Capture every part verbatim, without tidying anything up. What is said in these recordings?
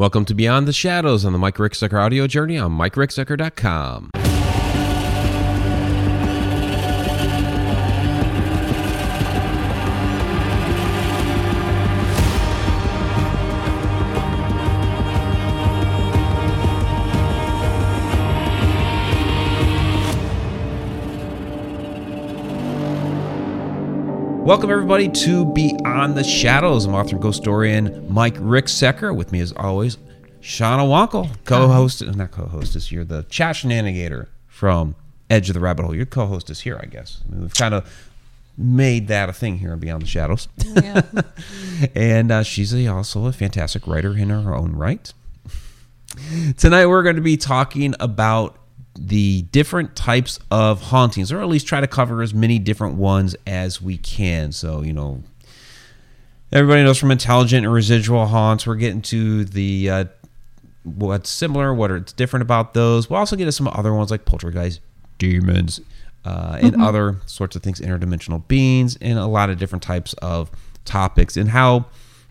Welcome to Beyond the Shadows on the Mike Ricksecker audio journey on mike ricksecker dot com. Welcome, everybody, to Beyond the Shadows. I'm author and ghost historian Mike Ricksecker. With me, as always, Shawna Wankel, co-host, not co-hostess, you're the Chashnanigator from Edge of the Rabbit Hole. Your co-hostess here, I guess. I mean, we've kind of made that a thing here on Beyond the Shadows. Yeah. And uh, she's a, also a fantastic writer in her own right. Tonight, we're going to be talking about the different types of hauntings, or at least try to cover as many different ones as we can. So, you know, everybody knows from intelligent and residual haunts. We're getting to the uh, what's similar, what it's different about those. We'll also get to some other ones like poltergeist, demons, uh, and mm-hmm. other sorts of things, interdimensional beings, and a lot of different types of topics, and how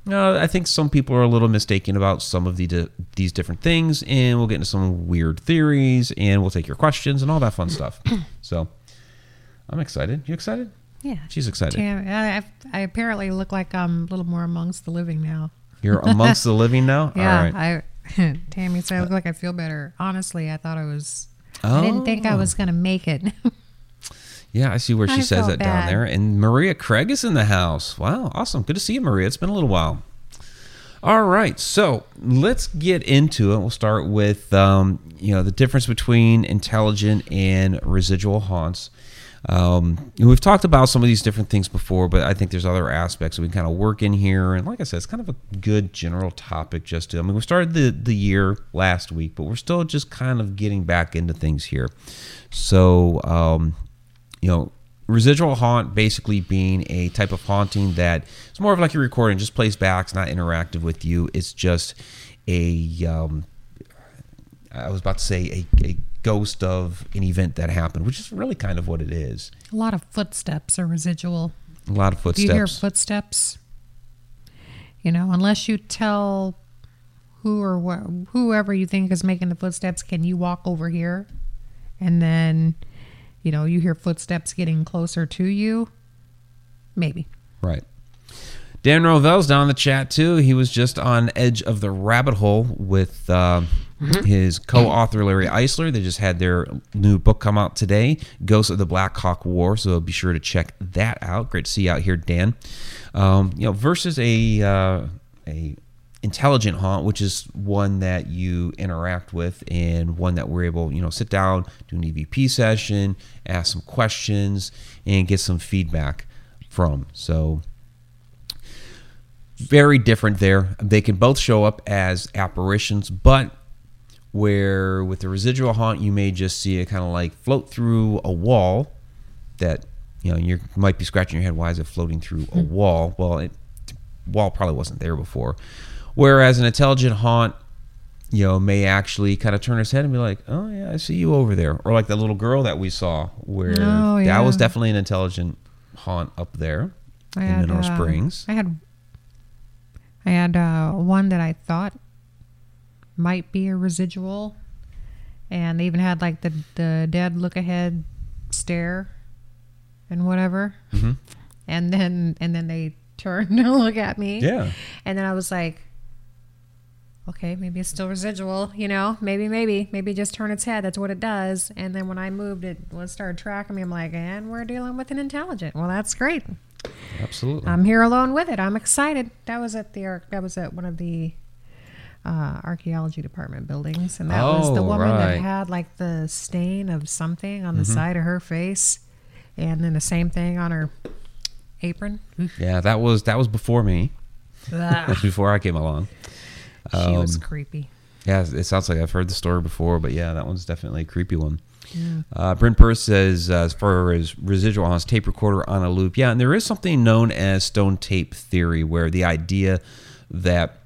uh, I think some people are a little mistaken about some of the di- these different things, and we'll get into some weird theories, and we'll take your questions and all that fun stuff. So I'm excited. You excited? Yeah. She's excited. Yeah, I, I apparently look like I'm a little more amongst the living now. You're amongst the living now? Yeah. All right. I, Tammy said I look like I feel better. Honestly, I thought I was... Oh. I didn't think I was going to make it. Yeah, I see where she I says that bad. Down there. And Maria Craig is in the house. Wow, awesome. Good to see you, Maria. It's been a little while. All right, so let's get into it. We'll start with um, you know, the difference between intelligent and residual haunts. Um, we've talked about some of these different things before, but I think there's other aspects that we can kind of work in here. And like I said, it's kind of a good general topic just to, I mean, we started the, the year last week, but we're still just kind of getting back into things here. So, um, you know, residual haunt basically being a type of haunting that it's more of like a recording, just plays back, it's not interactive with you. It's just a, um, I was about to say a, a ghost of an event that happened, which is really kind of what it is. A lot of footsteps are residual. A lot of footsteps. Do you hear footsteps? You know, unless you tell who or wh- whoever you think is making the footsteps, can you walk over here? And then, you know, you hear footsteps getting closer to you. Maybe. Right. Dan Rovell's down in the chat, too. He was just on Edge of the Rabbit Hole with uh, mm-hmm. his co-author, Larry Eisler. They just had their new book come out today, Ghosts of the Black Hawk War, so be sure to check that out. Great to see you out here, Dan. Um, you know, versus a uh, a intelligent haunt, which is one that you interact with and one that we're able, you know, sit down, do an E V P session, ask some questions, and get some feedback from. So... very different there. They can both show up as apparitions, but where with the residual haunt, you may just see it kind of like float through a wall that, you know, you might be scratching your head, why is it floating through a wall? Well, it wall probably wasn't there before. Whereas an intelligent haunt, you know, may actually kind of turn his head and be like, oh, yeah, I see you over there. Or like that little girl that we saw where oh, yeah. that was definitely an intelligent haunt up there I in had, Mineral uh, Springs. I had... I had uh, one that I thought might be a residual, and they even had like the, the dead look ahead stare and whatever, mm-hmm. and then and then they turned to look at me. Yeah, and then I was like, okay, maybe it's still residual, you know, maybe maybe maybe just turn its head. That's what it does. And then when I moved, it started tracking me. I'm like, and we're dealing with an intelligent. Well, that's great. Absolutely. I'm here alone with it. I'm excited. That was at the that was at one of the uh, archaeology department buildings, and that oh, was the woman right. that had like the stain of something on mm-hmm. the side of her face, and then the same thing on her apron. Yeah, that was that was before me. That's before I came along. Um, she was creepy. Yeah, it sounds like I've heard the story before, but yeah, that one's definitely a creepy one. Yeah. Uh, Brent Burris says, uh, as far as residual haunts, tape recorder on a loop. Yeah, and there is something known as stone tape theory, where the idea that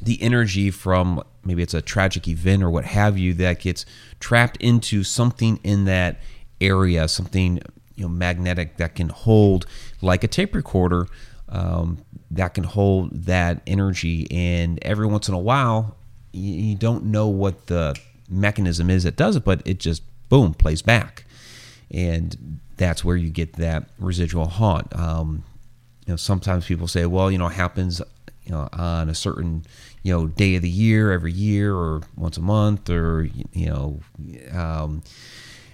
the energy from maybe it's a tragic event or what have you that gets trapped into something in that area, something, you know, magnetic that can hold like a tape recorder. um, that can hold that energy. And every once in a while, you, you don't know what the mechanism is that does it, but it just, boom, plays back. And that's where you get that residual haunt. Um, you know, sometimes people say, well, you know, it happens, you know, on a certain, you know, day of the year, every year, or once a month, or, you know, um,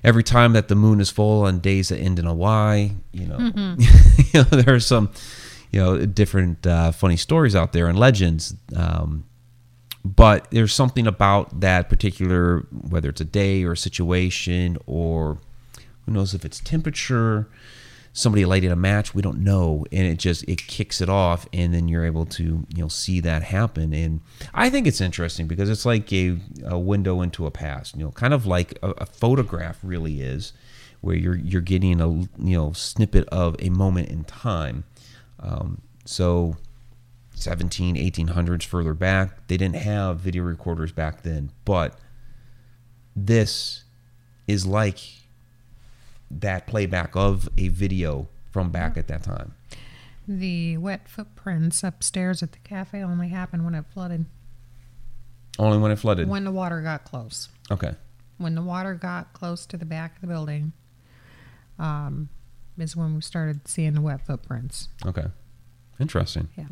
every time that the moon is full on days that end in a Y, you know, mm-hmm. you know, there are some, you know, different uh, funny stories out there and legends. Um, but there's something about that particular, whether it's a day or a situation, or who knows if it's temperature, somebody lighted a match, we don't know, and it just, it kicks it off, and then you're able to, you know, see that happen. And I think it's interesting because it's like a, a window into a past, you know, kind of like a, a photograph really is, where you're you're getting a, you know, snippet of a moment in time. Um, so seventeen, eighteen hundreds further back, they didn't have video recorders back then, but this is like that playback of a video from back at that time. The wet footprints upstairs at the cafe only happened when it flooded. Only when it flooded? When the water got close. Okay. When the water got close to the back of the building, um, is when we started seeing the wet footprints. Okay. Interesting. Yeah.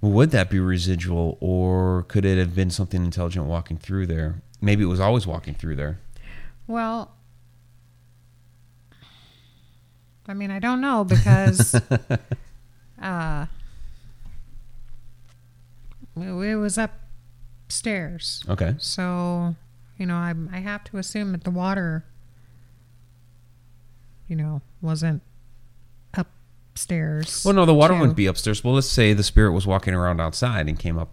Well, would that be residual, or could it have been something intelligent walking through there? Maybe it was always walking through there. Well, I mean, I don't know, because uh, it was upstairs. Okay. So, you know, I, I have to assume that the water, you know, wasn't upstairs. Well, no, the water too. Wouldn't be upstairs. Well, let's say the spirit was walking around outside and came up,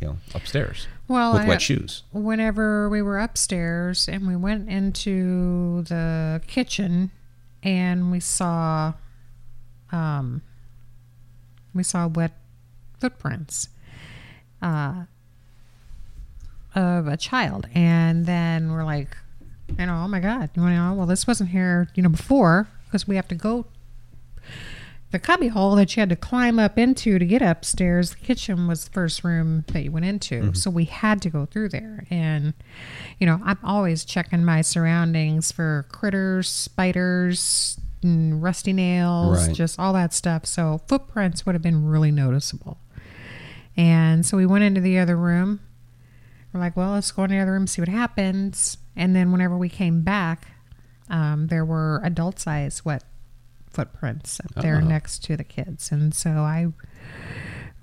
you know, upstairs. Well, with wet I, shoes. Whenever we were upstairs and we went into the kitchen, and we saw, um, we saw wet footprints uh, of a child, and then we're like, you know, oh my God, you know, well, this wasn't here, you know, before, because we have to go. The cubbyhole that you had to climb up into to get upstairs, the kitchen was the first room that you went into. Mm-hmm. So we had to go through there. And, you know, I'm always checking my surroundings for critters, spiders, and rusty nails, right. Just all that stuff. So footprints would have been really noticeable. And so we went into the other room. We're like, well, let's go in the other room, see what happens. And then whenever we came back, um, there were adult size wet footprints up there uh-huh. next to the kids. And so I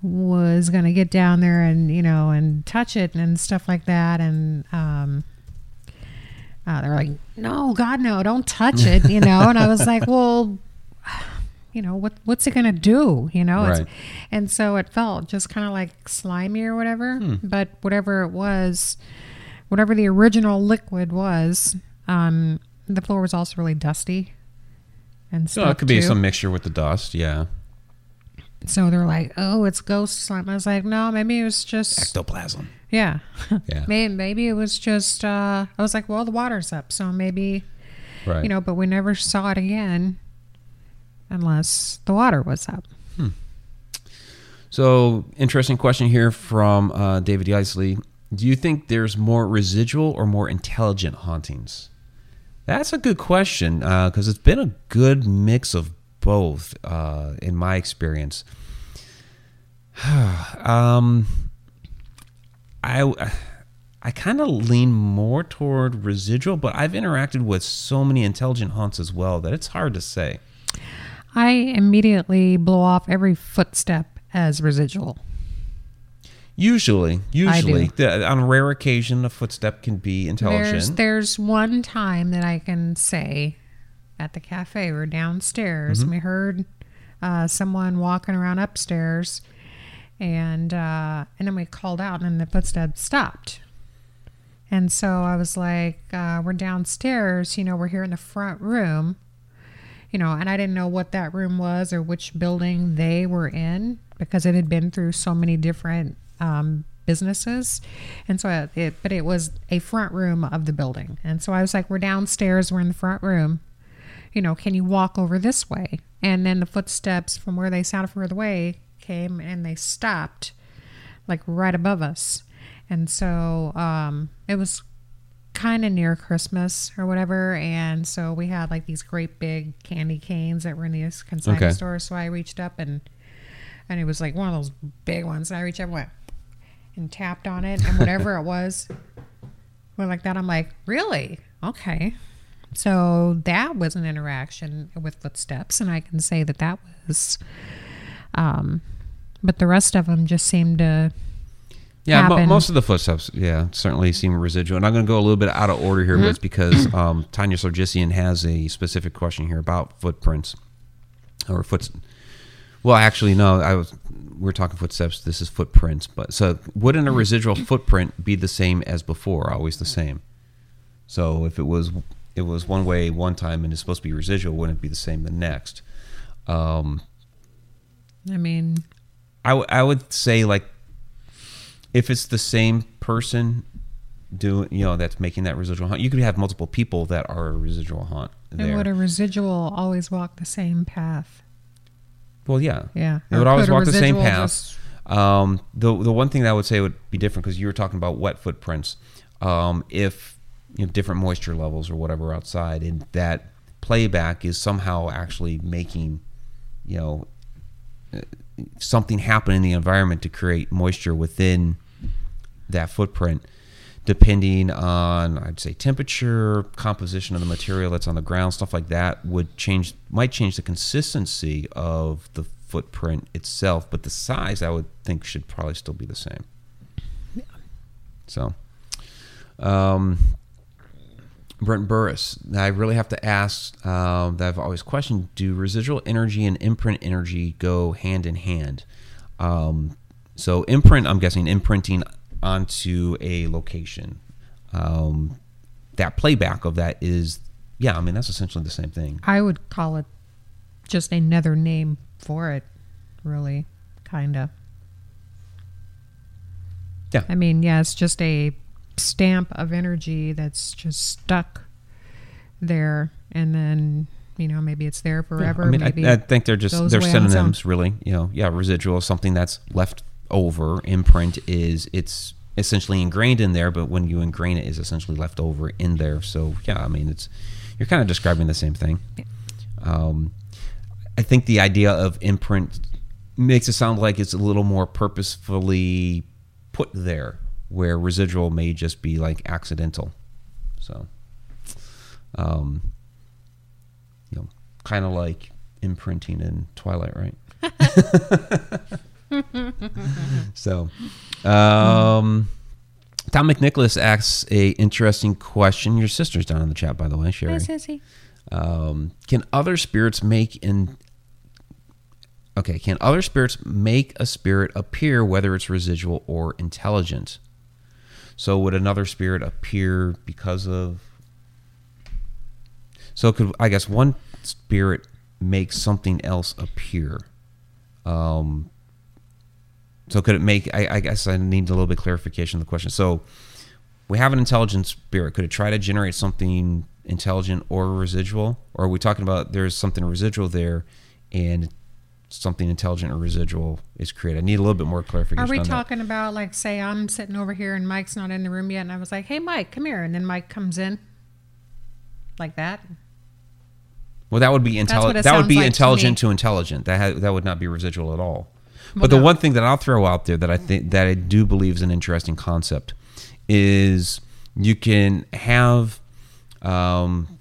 was going to get down there and, you know, and touch it and stuff like that. And um, uh, they're like, no, God, no, don't touch it, you know. And I was like, well, you know, what what's it going to do, you know? Right. It's, and so it felt just kind of like slimy or whatever. Hmm. But whatever it was, whatever the original liquid was, um, the floor was also really dusty. And so it could be too. Some mixture with the dust, yeah. So they're like, "Oh, it's ghost slime." I was like, "No, maybe it was just ectoplasm." Yeah, yeah. maybe, maybe it was just. Uh, I was like, "Well, the water's up, so maybe, right. you know." But we never saw it again, unless the water was up. Hmm. So, interesting question here from uh, David Eisley. Do you think there's more residual or more intelligent hauntings? That's a good question, because uh, it's been a good mix of both uh, in my experience. um, I I kind of lean more toward residual, but I've interacted with so many intelligent haunts as well that it's hard to say. I immediately blow off every footstep as residual. Usually, usually, the, on a rare occasion, a footstep can be intelligent. There's, there's one time that I can say at the cafe, we're downstairs, mm-hmm. and we heard uh, someone walking around upstairs, and uh, and then we called out, and the footsteps stopped. And so I was like, uh, we're downstairs, you know, we're here in the front room, you know, and I didn't know what that room was or which building they were in, because it had been through so many different Um, businesses, and so it, but it was a front room of the building, and so I was like, we're downstairs, we're in the front room, you know, can you walk over this way? And then the footsteps from where they sounded further away came and they stopped like right above us. And so um, it was kind of near Christmas or whatever. And so we had like these great big candy canes that were in the consignment okay. store. So I reached up and and it was like one of those big ones. And I reached up and went and tapped on it. And whatever it was, went like that. I'm like, really? Okay. So that was an interaction with footsteps. And I can say that that was, um, but the rest of them just seemed to Yeah, mo- most of the footsteps, yeah, certainly seem residual. And I'm going to go a little bit out of order here, mm-hmm. Liz, because um, Tanya Sorgisian has a specific question here about footprints or foot. Well, actually, no, I was we're talking footsteps. This is footprints, but so wouldn't a residual footprint be the same as before? Always the same. So if it was it was one way one time and it's supposed to be residual, wouldn't it be the same the next? Um, I mean, I w- I would say like. If it's the same person doing, you know, that's making that residual haunt, you could have multiple people that are a residual haunt there. And would a residual always walk the same path? Well, yeah. Yeah. It would always walk the same path. Just... Um, the the one thing that I would say would be different, because you were talking about wet footprints, um, if you know, different moisture levels or whatever outside, and that playback is somehow actually making, you know, uh, something happened in the environment to create moisture within that footprint, depending on, I'd say, temperature, composition of the material that's on the ground, stuff like that would change, might change the consistency of the footprint itself, but the size I would think should probably still be the same. Yeah. So, um, Brent Burris, I really have to ask um, that I've always questioned, do residual energy and imprint energy go hand in hand? Um, so imprint, I'm guessing imprinting onto a location. Um, that playback of that is, yeah, I mean, that's essentially the same thing. I would call it just another name for it, really, kind of. Yeah. I mean, yeah, it's just a stamp of energy that's just stuck there, and then you know maybe it's there forever. Yeah, I mean, maybe I, I think they're just they're synonyms, really. You know, yeah, residual, something that's left over. Imprint is it's essentially ingrained in there, but when you ingrain it, is essentially left over in there. So yeah, I mean, it's you're kind of describing the same thing. Yeah. Um, I think the idea of imprint makes it sound like it's a little more purposefully put there, where residual may just be like accidental. So, um, you know, kind of like imprinting in Twilight, right? So, um, Tom McNicholas asks a interesting question. Your sister's down in the chat, by the way, Sherry. Hi, Sissy. Um, can other spirits make an Okay, can other spirits make a spirit appear, whether it's residual or intelligent? So would another spirit appear because of... So could I guess one spirit make something else appear? Um, so could it make... I, I guess I need a little bit of clarification on the question. So we have an intelligent spirit. Could it try to generate something intelligent or residual? Or are we talking about there's something residual there and something intelligent or residual is created? I need a little bit more clarification. Are we on talking that. about, like, say I'm sitting over here and Mike's not in the room yet, and I was like, hey, Mike, come here. And then Mike comes in like that. Well, that would be intelligent. That would be like intelligent to, to intelligent. That ha- that would not be residual at all. Well, but no. The one thing that I'll throw out there that I think that I do believe is an interesting concept is you can have um,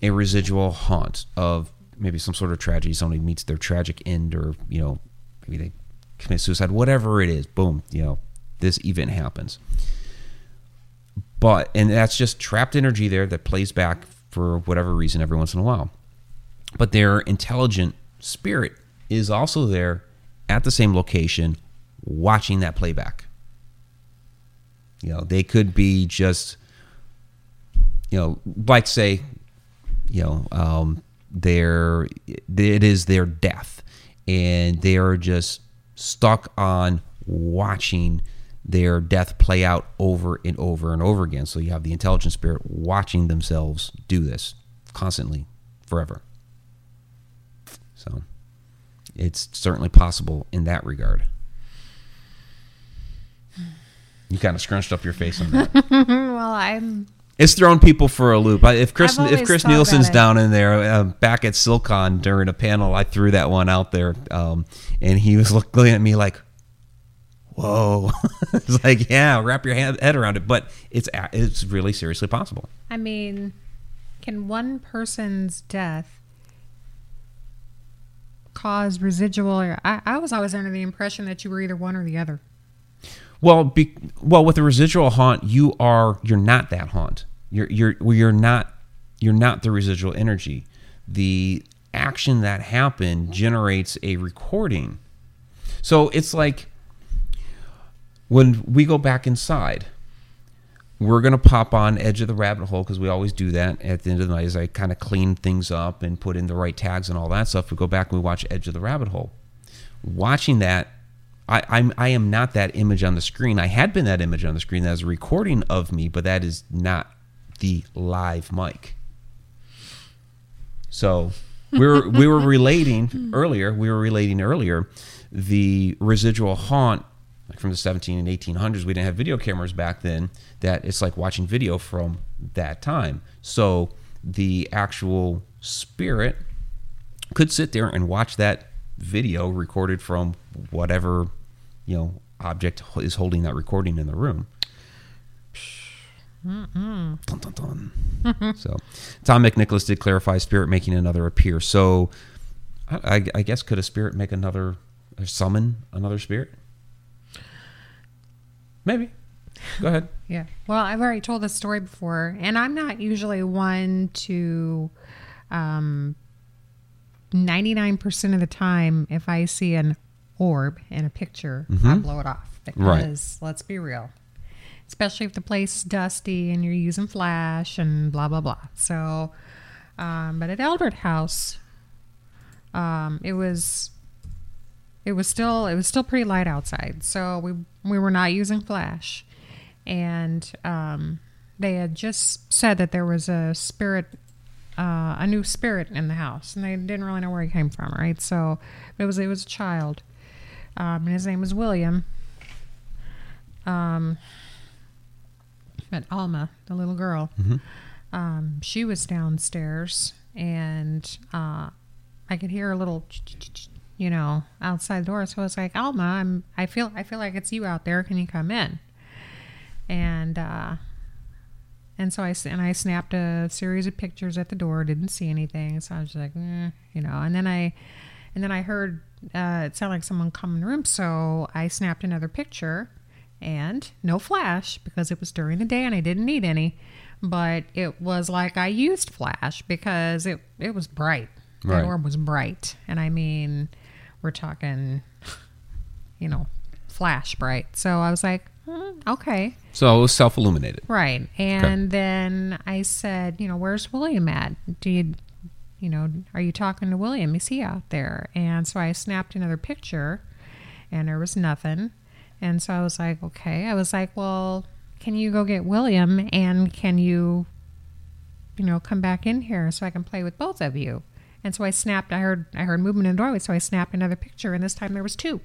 a residual haunt of maybe some sort of tragedy, somebody meets their tragic end, or, you know, maybe they commit suicide, whatever it is, boom, you know, this event happens. But, and that's just trapped energy there that plays back for whatever reason every once in a while. But their intelligent spirit is also there at the same location watching that playback. You know, they could be just, you know, like say, you know, um, Their it is their death, and they are just stuck on watching their death play out over and over and over again. So you have the intelligent spirit watching themselves do this constantly, forever. So So it's certainly possible in that regard. You kind of scrunched up your face on that. Well, I'm... It's thrown people for a loop. If Chris if Chris Nielsen's down in there, uh, back at Silcon during a panel, I threw that one out there, um, and he was looking at me like, whoa. It's like, yeah, wrap your head around it. But it's it's really seriously possible. I mean, can one person's death cause residual? Or I, I was always under the impression that you were either one or the other. Well, be, well, with a residual haunt, you are you're not that haunt. You're you're well, you're not you're not the residual energy. The action that happened generates a recording. So it's like when we go back inside, we're gonna pop on Edge of the Rabbit Hole because we always do that at the end of the night. As I kind of clean things up and put in the right tags and all that stuff, we go back and we watch Edge of the Rabbit Hole. Watching that. I, I'm, I am not that image on the screen. I had been that image on the screen. That is a recording of me, but that is not the live mic. So we were, we were relating earlier. We were relating earlier the residual haunt, like from the seventeen and eighteen hundreds. We didn't have video cameras back then. That it's like watching video from that time. So the actual spirit could sit there and watch that video recorded from whatever, you know, object is holding that recording in the room. Mm-mm. Dun, dun, dun. So Tom McNicholas did clarify spirit making another appear. So I, I, I guess could a spirit make another, or summon another spirit? Maybe. Go ahead. Yeah. Well, I've already told this story before, and I'm not usually one to, um, ninety-nine percent of the time, if I see an orb in a picture, mm-hmm. I blow it off because, right. Let's be real, especially if the place is dusty and you're using flash and blah, blah, blah. So, um, but at Albert House, um, it was, it was still, it was still pretty light outside. So we, we were not using flash, and, um, they had just said that there was a spirit, Uh, a new spirit in the house, and they didn't really know where he came from, right? So it was it was a child, um, and his name was William. Um, but Alma, the little girl, mm-hmm. um, she was downstairs, and uh, I could hear a little, you know, outside the door. So I was like, Alma, I'm I feel I feel like it's you out there. Can you come in? And. Uh, And so I, and I snapped a series of pictures at the door, didn't see anything. So I was just like, eh, you know, and then I, and then I heard uh, it sounded like someone come in the room. So I snapped another picture, and no flash because it was during the day and I didn't need any, but it was like I used flash because it, it was bright. Right. The orb was bright. And I mean, we're talking, you know, flash bright. So I was like, okay. So it was self-illuminated. Right. And okay. Then I said, you know, where's William at? Do you, you know, are you talking to William? Is he out there? And so I snapped another picture, and there was nothing. And so I was like, okay. I was like, well, can you go get William, and can you, you know, come back in here so I can play with both of you? And so I snapped, I heard, I heard movement in the doorway. So I snapped another picture, and this time there was two.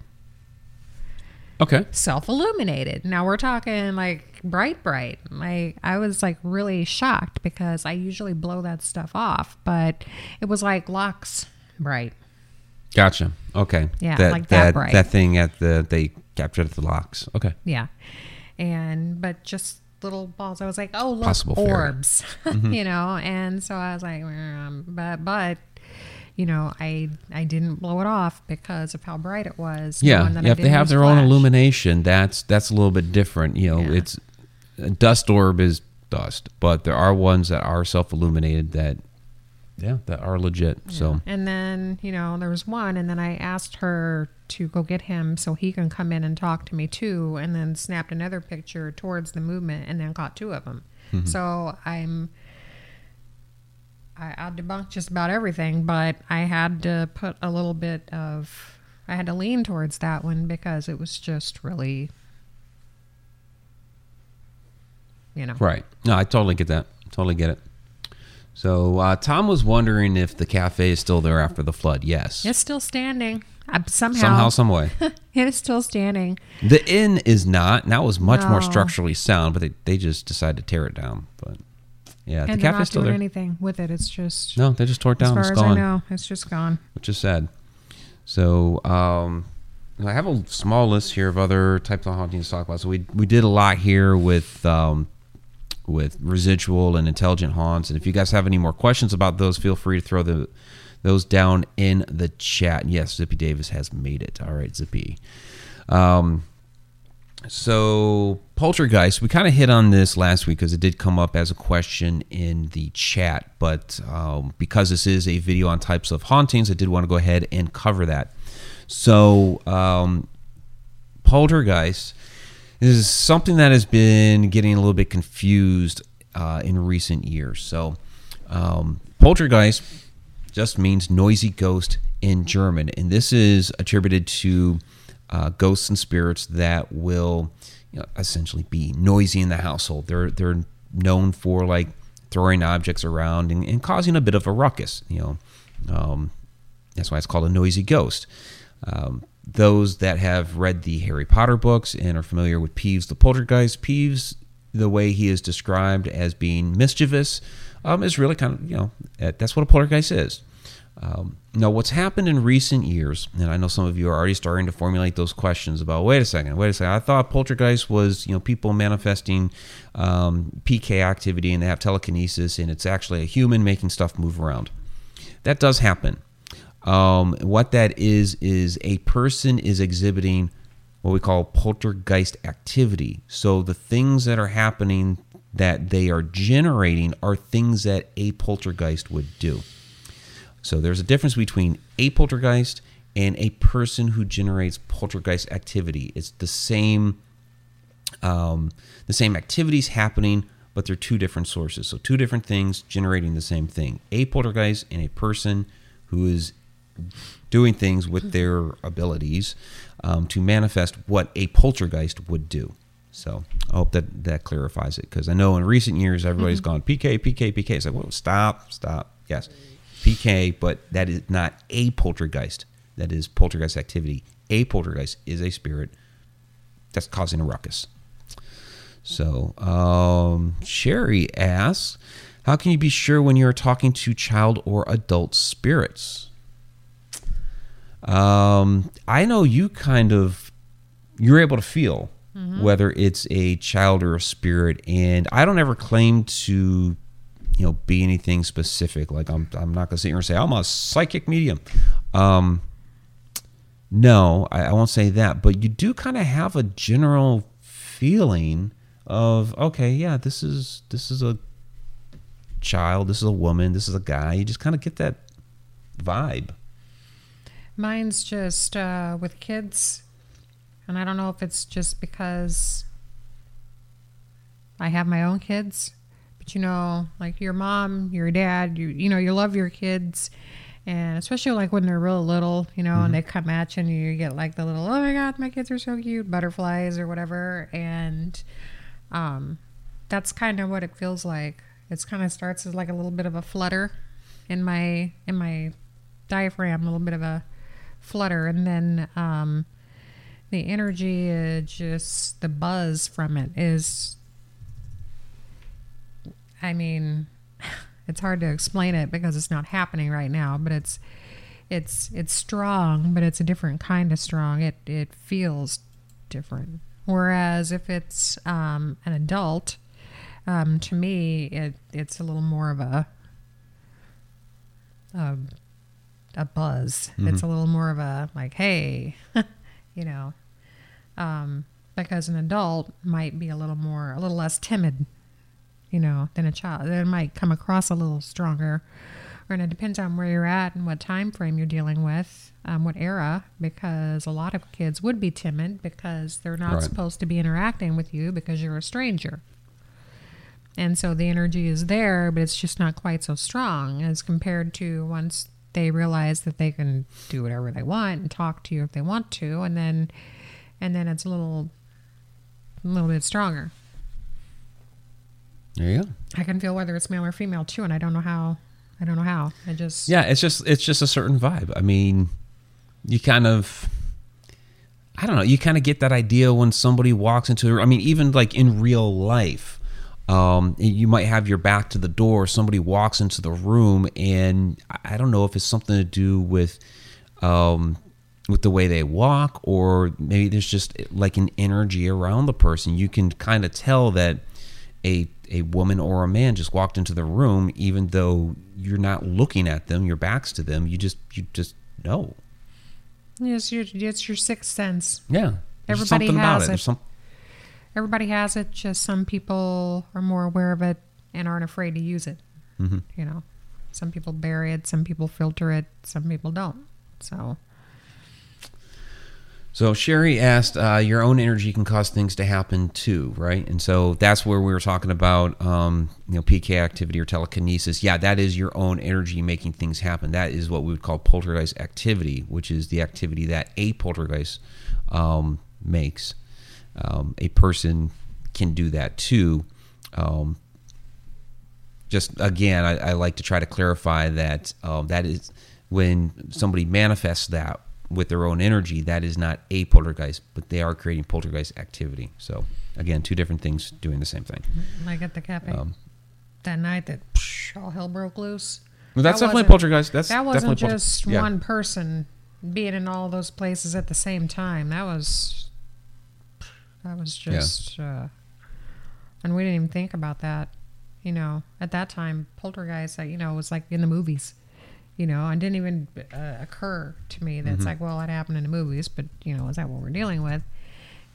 Okay. Self-illuminated. Now we're talking like bright, bright. Like I was like really shocked because I usually blow that stuff off, but it was like locks bright. Gotcha. Okay. Yeah, that, like that, that bright. That thing at the they captured at the locks. Okay. Yeah, and but just little balls. I was like, oh, look, possible orbs, mm-hmm. you know. And so I was like, mm, but but. You know, I I didn't blow it off because of how bright it was. Yeah, you know, yeah if they have their flash. Own illumination, that's that's a little bit different. You know, yeah. It's a dust orb is dust, but there are ones that are self-illuminated that, yeah, that are legit. Yeah. So and then you know there was one, and then I asked her to go get him so he can come in and talk to me too, and then snapped another picture towards the movement, and then caught two of them. Mm-hmm. So I'm. I, I'll debunk just about everything, but I had to put a little bit of, I had to lean towards that one because it was just really, you know. Right. No, I totally get that. Totally get it. So uh, Tom was wondering if the cafe is still there after the flood. Yes. It's still standing. I'm somehow. Somehow, some way. It is still standing. The inn is not. And that was much no. more structurally sound, but they, they just decided to tear it down. But yeah, and the cafe's still there. And they're not doing anything with it. It's just... No, they just tore it down. As far as I know, it's just gone. Which is sad. So um, I have a small list here of other types of hauntings to talk about. So we we did a lot here with... Um, with residual and intelligent haunts, and if you guys have any more questions about those, feel free to throw the those down in the chat. And yes, Zippy Davis has made it. All right, Zippy. Um, so poltergeist, we kind of hit on this last week because it did come up as a question in the chat, but um, because this is a video on types of hauntings, I did want to go ahead and cover that. So um, poltergeist. This is something that has been getting a little bit confused uh, in recent years. So um, poltergeist just means noisy ghost in German. And this is attributed to uh, ghosts and spirits that will, you know, essentially be noisy in the household. They're they're known for like throwing objects around and, and causing a bit of a ruckus. You know, um, that's why it's called a noisy ghost. Um, Those that have read the Harry Potter books and are familiar with Peeves the poltergeist, Peeves, the way he is described as being mischievous, um, is really kind of, you know, that's what a poltergeist is. Um, now, what's happened in recent years, and I know some of you are already starting to formulate those questions about, wait a second, wait a second, I thought poltergeist was, you know, people manifesting um, P K activity and they have telekinesis and it's actually a human making stuff move around. That does happen. Um, what that is, is a person is exhibiting what we call poltergeist activity. So the things that are happening that they are generating are things that a poltergeist would do. So there's a difference between a poltergeist and a person who generates poltergeist activity. It's the same, um, the same activities happening, but they're two different sources. So two different things generating the same thing, a poltergeist and a person who is doing things with their abilities um, to manifest what a poltergeist would do. So I hope that that clarifies it, because I know in recent years everybody's mm-hmm. gone P K, P K, P K. It's like, whoa, stop, stop. Yes, P K, but that is not a poltergeist. That is poltergeist activity. A poltergeist is a spirit that's causing a ruckus. So um, Sherry asks, how can you be sure when you're talking to child or adult spirits? Um, I know you kind of, you're able to feel mm-hmm. whether it's a child or a spirit. And I don't ever claim to, you know, be anything specific. Like I'm, I'm not going to sit here and say, I'm a psychic medium. Um, no, I, I won't say that. But you do kind of have a general feeling of, okay, yeah, this is, this is a child, this is a woman, this is a guy. You just kind of get that vibe. Mine's just uh with kids, and I don't know if it's just because I have my own kids, but you know, like your mom, your dad, you you know, you love your kids, and especially like when they're real little, you know, mm-hmm. and they come at you and you get like the little, oh my god, my kids are so cute, butterflies or whatever. And um that's kind of what it feels like. It's kind of starts as like a little bit of a flutter in my in my diaphragm, a little bit of a flutter, and then um, the energy, uh, just the buzz from it is. I mean, it's hard to explain it because it's not happening right now, but it's it's it's strong, but it's a different kind of strong. It it feels different. Whereas if it's um, an adult. Um, to me, it, it's a little more of a a, a buzz. Mm-hmm. It's a little more of a like, hey, you know, um, because an adult might be a little more, a little less timid, you know, than a child. It might come across a little stronger, and it depends on where you're at and what time frame you're dealing with, um, what era, because a lot of kids would be timid because they're not right. supposed to be interacting with you because you're a stranger. And so the energy is there, but it's just not quite so strong as compared to once they realize that they can do whatever they want and talk to you if they want to. And then and then it's a little, a little bit stronger. There you go. I can feel whether it's male or female too, and I don't know how. I don't know how. I just yeah, it's just it's just a certain vibe. I mean, you kind of. I don't know. You kind of get that idea when somebody walks into, I mean, even like in real life, um, you might have your back to the door. Somebody walks into the room, and I don't know if it's something to do with, um, with the way they walk, or maybe there's just like an energy around the person. You can kind of tell that a, a woman or a man just walked into the room, even though you're not looking at them, your back's to them. You just, you just know. It's your, it's your sixth sense. Yeah. Everybody has it. it. Some... Everybody has it. Just some people are more aware of it and aren't afraid to use it. Mm-hmm. You know, some people bury it. Some people filter it. Some people don't. So. So Sherry asked, uh, your own energy can cause things to happen too, right? And so that's where we were talking about, um, you know, P K activity or telekinesis. Yeah, that is your own energy making things happen. That is what we would call poltergeist activity, which is the activity that a poltergeist um, makes. Um, a person can do that too. Um, just, again, I, I like to try to clarify that um, that is when somebody manifests that with their own energy, that is not a poltergeist, but they are creating poltergeist activity. So again, two different things doing the same thing. Like at the cafe um, that night that psh, all hell broke loose. Well, that's that definitely poltergeist. That's that wasn't just yeah. one person being in all those places at the same time. That was that was just yeah. uh, and we didn't even think about that. You know, at that time, poltergeist, you know, was like in the movies. You know, it didn't even uh, occur to me that mm-hmm. it's like, well, it happened in the movies, but, you know, is that what we're dealing with?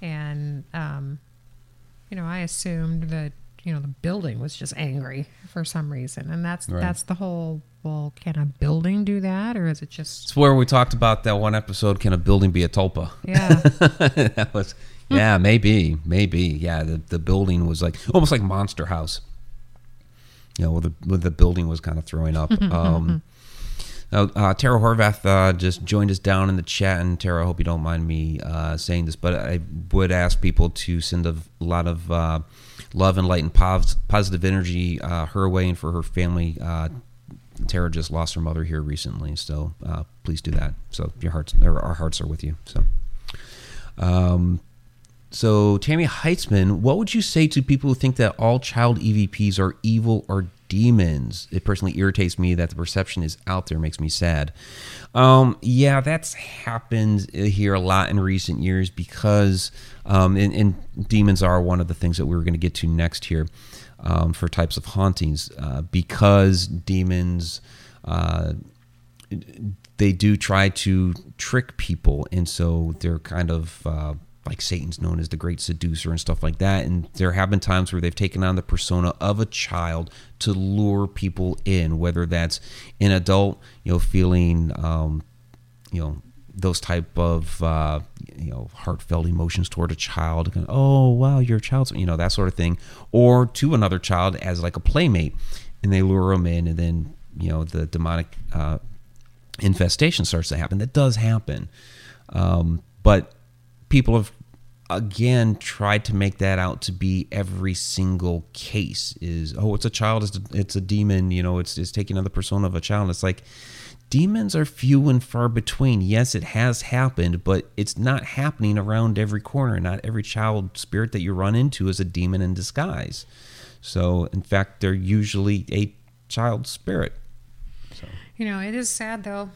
And, um, you know, I assumed that, you know, the building was just angry for some reason. And that's right. that's the whole, well, can a building do that? Or is it just... It's where we talked about that one episode, can a building be a tulpa? Yeah. that was, yeah, maybe, maybe. Yeah, the, the building was like, almost like Monster House. You know, where the, where the building was kind of throwing up. um Uh, Tara Horvath uh, just joined us down in the chat, and Tara, I hope you don't mind me uh, saying this, but I would ask people to send a lot of uh, love and light and pos- positive energy uh, her way and for her family. Uh, Tara just lost her mother here recently, so uh, please do that. So your hearts, or our hearts are with you. So, um, so Tammy Heitzman, what would you say to people who think that all child E V Ps are evil or demons? It personally irritates me that the perception is out there. Makes me sad. Um, yeah, that's happened here a lot in recent years because, um, and, and demons are one of the things that we were going to get to next here um, for types of hauntings uh, because demons, uh, they do try to trick people. And so they're kind of uh, like Satan's known as the great seducer and stuff like that. And there have been times where they've taken on the persona of a child to lure people in, whether that's an adult, you know, feeling, um, you know, those type of, uh, you know, heartfelt emotions toward a child. Kind of, oh, wow, you're a child, you know, that sort of thing. Or to another child as like a playmate, and they lure them in, and then, you know, the demonic uh, infestation starts to happen. That does happen. Um, but people have, again, tried to make that out to be every single case is, oh, it's a child, it's a, it's a demon, you know, it's, it's taking on the persona of a child. It's like, demons are few and far between. Yes, it has happened, but it's not happening around every corner. Not every child spirit that you run into is a demon in disguise. So, in fact, they're usually a child spirit. So. You know, it is sad, though.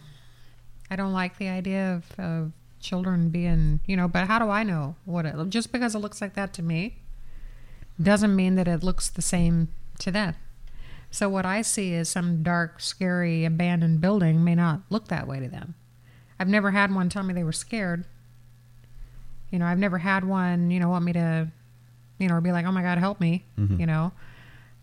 I don't like the idea of... of children being, you know, but how do I know what it, just because it looks like that to me doesn't mean that it looks the same to them. So what I see is some dark, scary, abandoned building may not look that way to them. I've never had one tell me they were scared. You know, I've never had one, you know, want me to, you know, or be like, oh my God, help me, mm-hmm. you know.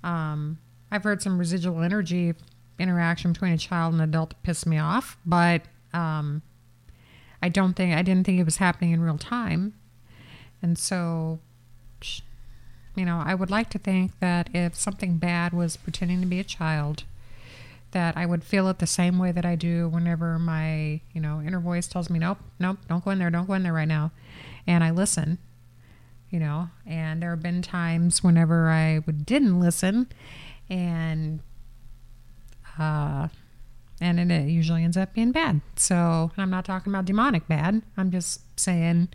Um, I've heard some residual energy interaction between a child and an adult piss me off, but, um, I don't think, I didn't think it was happening in real time. And so, you know, I would like to think that if something bad was pretending to be a child, that I would feel it the same way that I do whenever my, you know, inner voice tells me, nope, nope, don't go in there, don't go in there right now. And I listen, you know, and there have been times whenever I would, didn't listen, and uh, and it usually ends up being bad. So I'm not talking about demonic bad. I'm just saying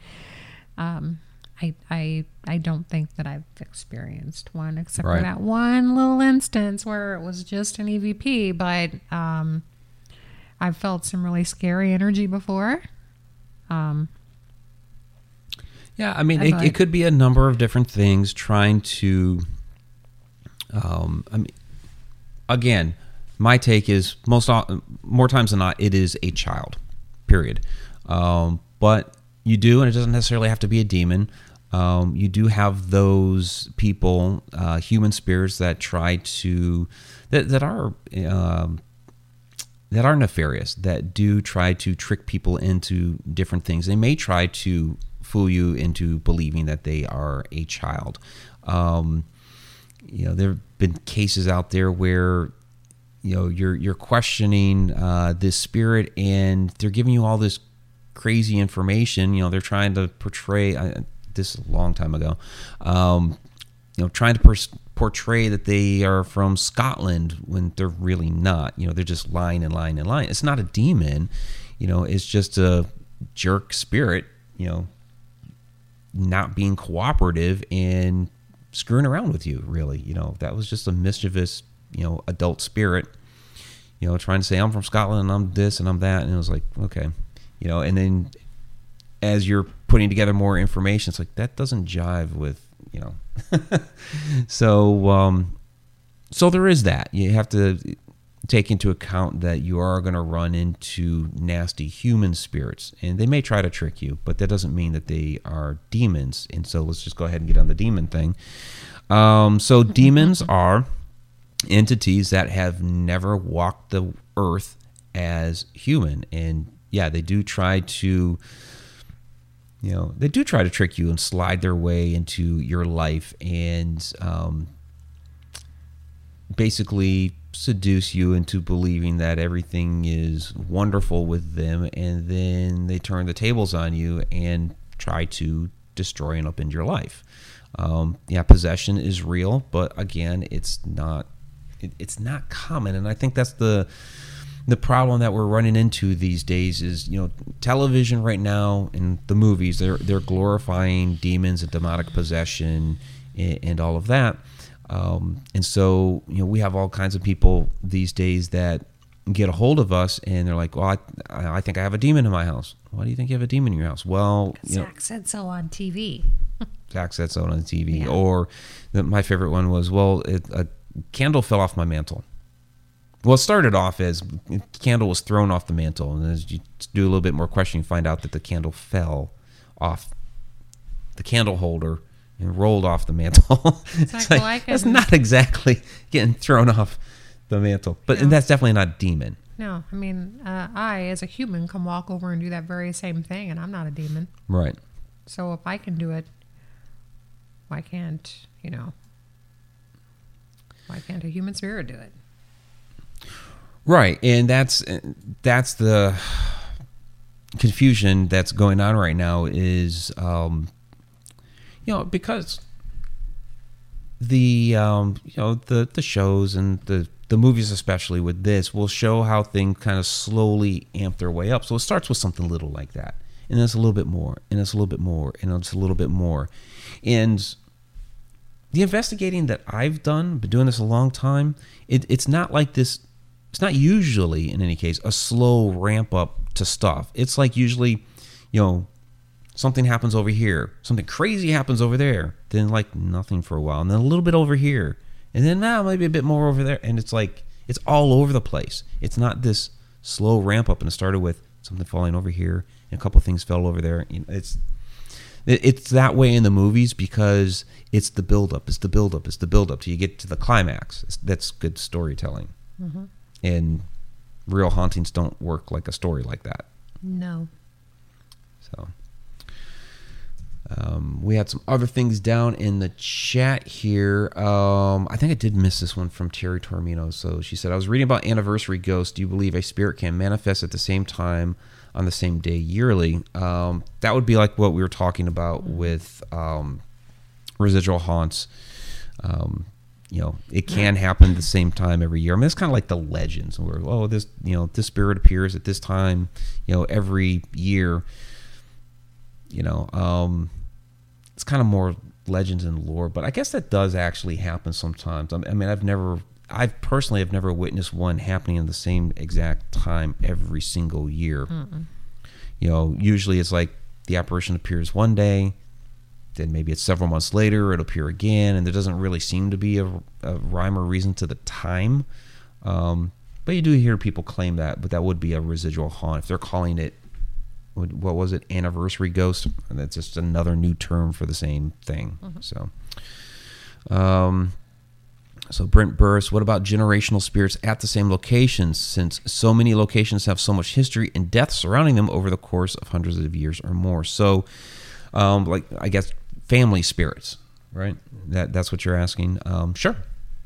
um, I, I, I don't think that I've experienced one, except right. for that one little instance where it was just an E V P, but um, I've felt some really scary energy before. Um, yeah, I mean, it, it could be a number of different things trying to, um, I mean, again, my take is most, more times than not, it is a child, period. Um, but you do, and it doesn't necessarily have to be a demon. Um, you do have those people, uh, human spirits that try to, that, that are, um, that are nefarious, that do try to trick people into different things. They may try to fool you into believing that they are a child. Um, you know, there have been cases out there where, you know, you're you're questioning uh, this spirit, and they're giving you all this crazy information. You know, they're trying to portray uh, this is a long time ago. Um, you know, trying to pers- portray that they are from Scotland when they're really not. You know, they're just lying and lying and lying. It's not a demon, you know, it's just a jerk spirit, you know, not being cooperative and screwing around with you, really. You know, that was just a mischievous, you know, adult spirit, you know, trying to say, I'm from Scotland and I'm this and I'm that. And it was like, okay, you know, and then as you're putting together more information, it's like, that doesn't jive with, you know, so, um, so there is that. You have to take into account that you are going to run into nasty human spirits, and they may try to trick you, but that doesn't mean that they are demons. And so let's just go ahead and get on the demon thing. Um, so demons are entities that have never walked the earth as human. And yeah, they do try to, you know, they do try to trick you and slide their way into your life and um, basically seduce you into believing that everything is wonderful with them, and then they turn the tables on you and try to destroy and upend your life. Um, yeah, possession is real, but again, it's not it, it's not common, and I think that's the the problem that we're running into these days is, you know, television right now and the movies, they're they're glorifying demons and demonic possession and, and all of that. Um, and so, you know, we have all kinds of people these days that get a hold of us and they're like, well, I, I think I have a demon in my house. Why do you think you have a demon in your house? Well, you know, Zach said so on T V. Zach said so on T V. Yeah. Or the, my favorite one was, well, it, a candle fell off my mantle. Well, it started off as a candle was thrown off the mantle, and as you do a little bit more questioning, you find out that the candle fell off the candle holder and rolled off the mantle. It's it's like, like, that's not exactly getting thrown off the mantle, but no. And that's definitely not demon. No, I mean, uh, I as a human can walk over and do that very same thing, and I'm not a demon. Right. So if I can do it, why can't, you know, why can't a human spirit do it? Right, and that's that's the confusion that's going on right now is, um, you know, because the um, you know the, the shows and the, the movies, especially with this, will show how things kind of slowly amp their way up. So it starts with something little like that, and then it's a little bit more, and it's a little bit more, and it's a little bit more. And the investigating that I've done, been doing this a long time, it, it's not like this. It's not usually, in any case, a slow ramp up to stuff. It's like usually, you know, something happens over here. Something crazy happens over there. Then like nothing for a while. And then a little bit over here. And then now ah, maybe a bit more over there. And it's like, it's all over the place. It's not this slow ramp up. And it started with something falling over here. And a couple of things fell over there. You know, it's it's that way in the movies because it's the buildup. It's the buildup. It's the buildup till you get to the climax. It's, that's good storytelling. Mm-hmm. And real hauntings don't work like a story like that. No. So um, we had some other things down in the chat here. Um, I think I did miss this one from Terry Tormino. So she said, I was reading about anniversary ghosts. Do you believe a spirit can manifest at the same time on the same day yearly? Um, that would be like what we were talking about with um, residual haunts. Um, you know, it can happen at the same time every year. I mean, it's kind of like the legends where, oh, this, you know, this spirit appears at this time, you know, every year. You know, um, it's kind of more legends and lore, but I guess that does actually happen sometimes. I mean, I've never, I personally have never witnessed one happening in the same exact time every single year. Mm-mm. You know, usually it's like the apparition appears one day, then maybe it's several months later, it'll appear again, and there doesn't really seem to be a, a rhyme or reason to the time. Um, but you do hear people claim that, but that would be a residual haunt. If they're calling it, what was it, anniversary ghost? And that's just another new term for the same thing. Mm-hmm. So, um, so Brent Burris, what about generational spirits at the same locations, since so many locations have so much history and death surrounding them over the course of hundreds of years or more? So, um, like, I guess family spirits, right? That That's what you're asking. Um, sure,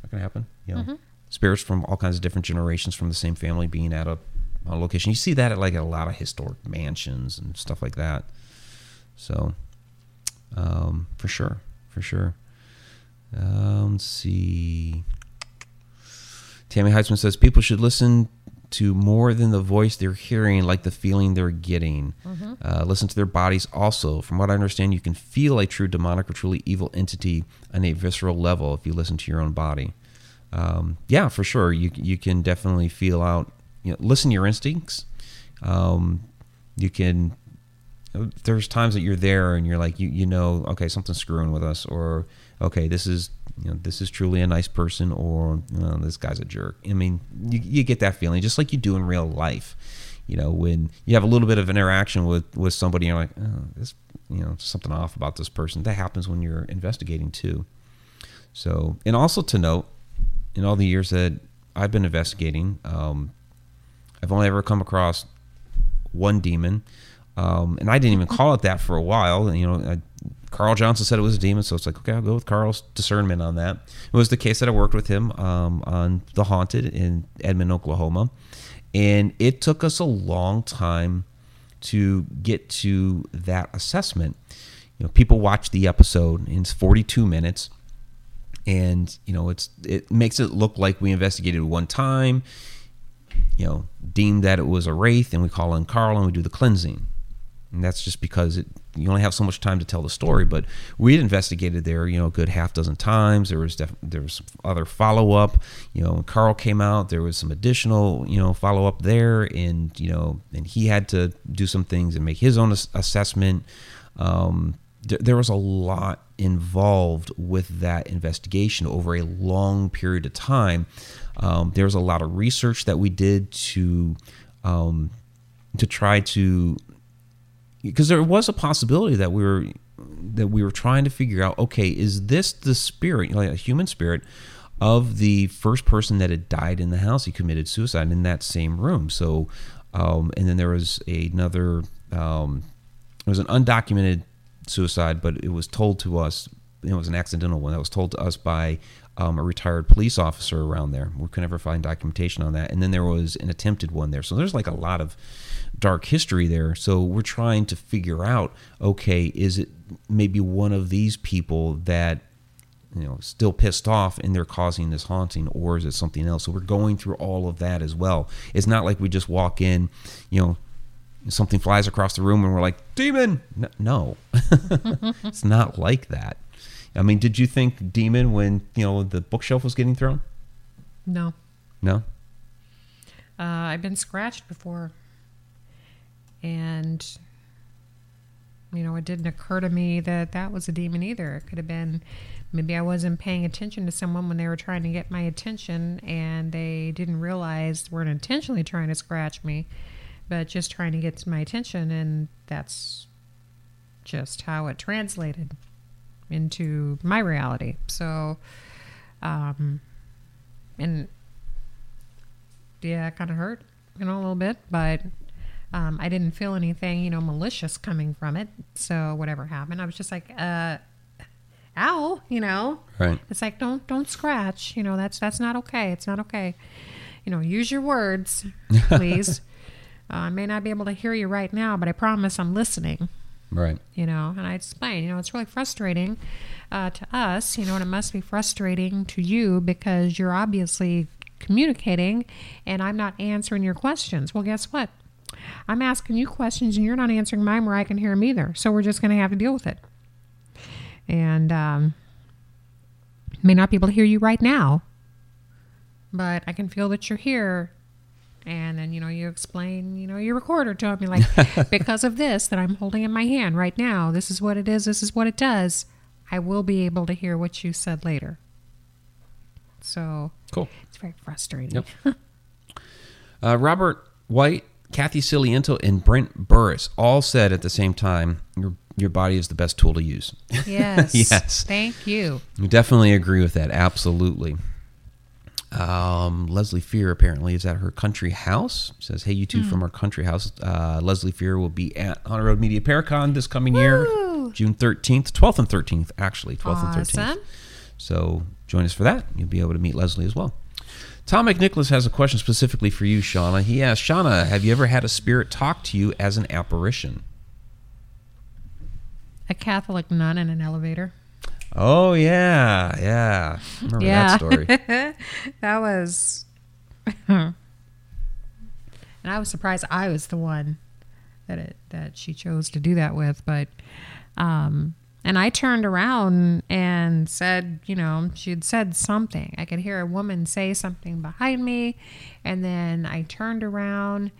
that can happen. You know, mm-hmm. Spirits from all kinds of different generations from the same family being at a on location. You see that at like a lot of historic mansions and stuff like that. So, um, for sure, for sure. Um, let's see. Tammy Heitzman says people should listen to more than the voice they're hearing, like the feeling they're getting. Mm-hmm. Uh, listen to their bodies also. From what I understand, you can feel a true demonic or truly evil entity on a visceral level if you listen to your own body. Um, yeah, for sure. You you can definitely feel out. You know, listen to your instincts. Um, you can. There's times that you're there and you're like, you you know, okay, something's screwing with us, or okay, this is you know this is truly a nice person, or you know, this guy's a jerk. I mean, you you get that feeling just like you do in real life. You know, when you have a little bit of interaction with with somebody, you're like, oh, this, you know, something off about this person. That happens when you're investigating too. So, and also to note, in all the years that I've been investigating, um, I've only ever come across one demon, um, and I didn't even call it that for a while. And, you know, I, Carl Johnson said it was a demon, so it's like, okay, I'll go with Carl's discernment on that. It was the case that I worked with him um, on The Haunted in Edmond, Oklahoma, and it took us a long time to get to that assessment. You know, people watch the episode, and it's forty-two minutes, and you know, it's it makes it look like we investigated one time. You know, deemed that it was a wraith, and we call in Carl and we do the cleansing. And that's just because it, you only have so much time to tell the story. But we had investigated there, you know, a good half dozen times. There was def- there was other follow up. You know, when Carl came out, there was some additional, you know, follow up there, and you know, and he had to do some things and make his own as- assessment. Um, th- there was a lot involved with that investigation over a long period of time. Um, there was a lot of research that we did to um, to try to, because there was a possibility that we were that we were trying to figure out, okay, is this the spirit, like a human spirit, of the first person that had died in the house? He committed suicide in that same room. So, um, and then there was another, um, it was an undocumented suicide, but it was told to us. It was an accidental one that was told to us by Um, a retired police officer around there. We could never find documentation on that. And then there was an attempted one there. So there's like a lot of dark history there. So we're trying to figure out, okay, is it maybe one of these people that, you know, still pissed off and they're causing this haunting, or is it something else? So we're going through all of that as well. It's not like we just walk in, you know, something flies across the room and we're like, demon! No, it's not like that. I mean, did you think demon when, you know, the bookshelf was getting thrown? No. No? Uh, I've been scratched before. And, you know, it didn't occur to me that that was a demon either. It could have been, maybe I wasn't paying attention to someone when they were trying to get my attention, and they didn't realize they weren't intentionally trying to scratch me, but just trying to get to my attention. And that's just how it translated into my reality. So, um, and yeah, it kind of hurt, you know, a little bit, but, um, I didn't feel anything, you know, malicious coming from it. So whatever happened, I was just like, uh, ow, you know, right. It's like, don't, don't scratch, you know, that's, that's not okay. It's not okay. You know, use your words, please. uh, I may not be able to hear you right now, but I promise I'm listening. Right. You know, and I explained, you know, it's really frustrating uh, to us, you know, and it must be frustrating to you because you're obviously communicating and I'm not answering your questions. Well, guess what? I'm asking you questions and you're not answering mine where I can hear them either. So we're just going to have to deal with it. And um, may not be able to hear you right now, but I can feel that you're here. And then, you know, you explain, you know, your recorder to me, like, because of this that I'm holding in my hand right now, this is what it is, this is what it does. I will be able to hear what you said later. So cool. It's very frustrating. Yep. uh, Robert White, Kathy Ciliento, and Brent Burris all said at the same time, your your body is the best tool to use. Yes. Yes. Thank you. I definitely agree with that. Absolutely. Um, Leslie Fear apparently is at her country house. Says, hey, you two mm. from our country house. Uh, Leslie Fear will be at Honor Road Media Paracon this coming Woo! year, June thirteenth, twelfth and thirteenth, actually, twelfth awesome. and thirteenth. So join us for that. You'll be able to meet Leslie as well. Tom McNicholas has a question specifically for you, Shawna. He asked, Shawna, have you ever had a spirit talk to you as an apparition? A Catholic nun in an elevator. Oh, yeah, yeah. I remember yeah. that story. That was... and I was surprised I was the one that it, that she chose to do that with. But, um, and I turned around and said, you know, she had said something. I could hear a woman say something behind me. And then I turned around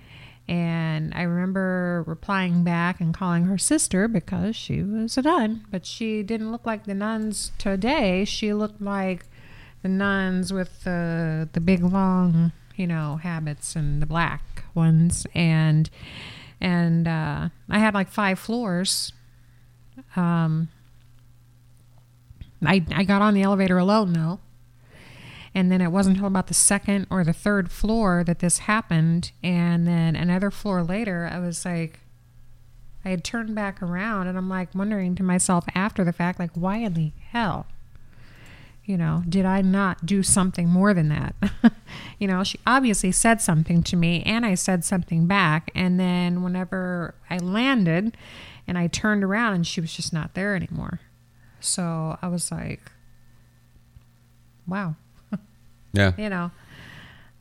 and I remember replying back and calling her sister because she was a nun. But she didn't look like the nuns today. She looked like the nuns with the, the big, long, you know, habits and the black ones. And and uh, I had like five floors. Um, I, I got on the elevator alone, though. And then it wasn't until about the second or the third floor that this happened. And then another floor later, I was like, I had turned back around and I'm like wondering to myself after the fact, like, why in the hell, you know, did I not do something more than that? You know, she obviously said something to me and I said something back. And then whenever I landed and I turned around and she was just not there anymore. So I was like, wow. Yeah. You know,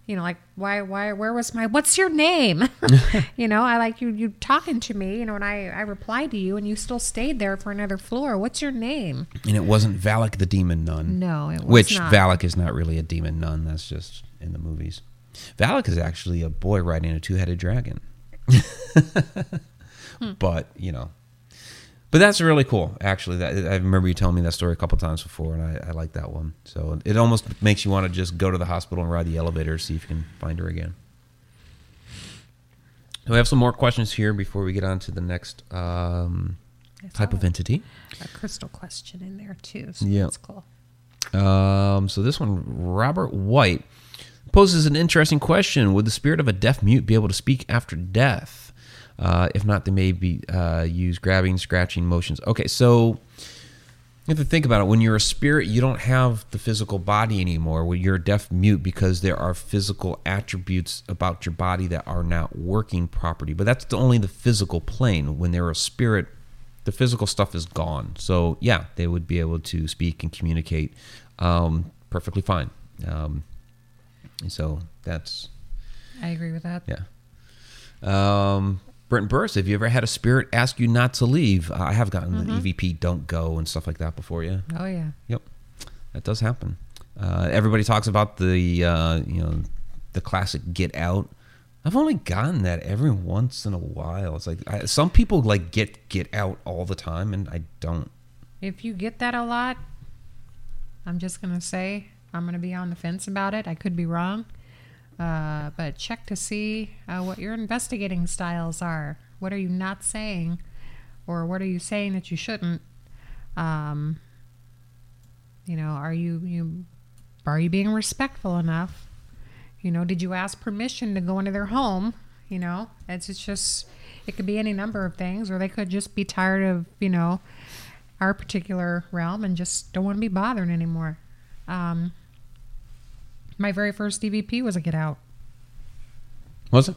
you know, like, why, why, where was my, what's your name? You know, I like you, you talking to me, you know, and I, I replied to you and you still stayed there for another floor. What's your name? And it wasn't Valak the demon nun. No, it was Which not. Valak is not really a demon nun. That's just in the movies. Valak is actually a boy riding a two-headed dragon. hmm. But, you know, but that's really cool, actually. That, I remember you telling me that story a couple times before, and I, I like that one. So it almost makes you want to just go to the hospital and ride the elevator, see if you can find her again. So we have some more questions here before we get on to the next um, type of entity. A crystal question in there, too, so yeah. That's cool. Um, so this one, Robert White, poses an interesting question. Would the spirit of a deaf mute be able to speak after death? Uh, if not, they may be uh, use grabbing, scratching motions. Okay, so you have to think about it. When you're a spirit, you don't have the physical body anymore. When you're deaf mute, because there are physical attributes about your body that are not working properly. But that's the, only the physical plane. When they're a spirit, the physical stuff is gone. So yeah, they would be able to speak and communicate um, perfectly fine. Um, and so that's. I agree with that. Yeah. Um. Brent Burris, have you ever had a spirit ask you not to leave? Uh, I have gotten mm-hmm. the E V P, don't go, and stuff like that before, yeah? Oh, yeah. Yep. That does happen. Uh, everybody talks about the, uh, you know, the classic get out. I've only gotten that every once in a while. It's like, I, some people, like, get get out all the time, and I don't. If you get that a lot, I'm just going to say, I'm going to be on the fence about it. I could be wrong. Uh, but check to see uh, what your investigating styles are. What are you not saying? Or what are you saying that you shouldn't? Um, you know, are you, you are you being respectful enough? You know, did you ask permission to go into their home? You know, it's, it's just, it could be any number of things. Or they could just be tired of, you know, our particular realm and just don't want to be bothered anymore. Um My very first E V P was a get out. Was it?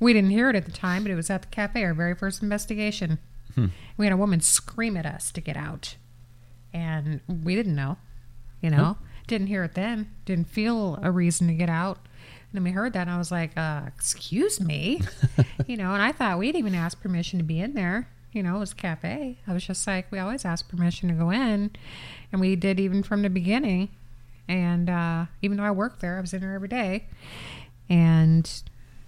We didn't hear it at the time, but it was at the cafe, our very first investigation. Hmm. We had a woman scream at us to get out, and we didn't know, you know, hmm. didn't hear it then, didn't feel a reason to get out. And then we heard that, and I was like, uh, excuse me, you know, and I thought we'd even ask permission to be in there. You know, it was a cafe. I was just like, we always ask permission to go in, and we did even from the beginning. And uh, even though I worked there, I was in there every day. And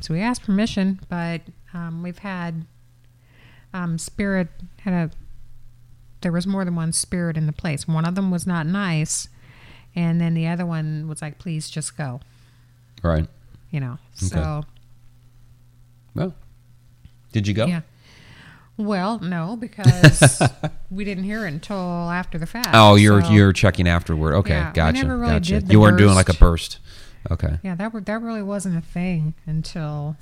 so we asked permission, but um, we've had um, spirit had a, there was more than one spirit in the place. One of them was not nice. And then the other one was like, please just go. Right. You know, okay. So. Well, did you go? Yeah. Well, no, because we didn't hear it until after the fact. Oh, you're so. You're checking afterward. Okay, yeah, gotcha. Never really gotcha. Did the you weren't burst. Doing like a burst. Okay. Yeah, that that really wasn't a thing until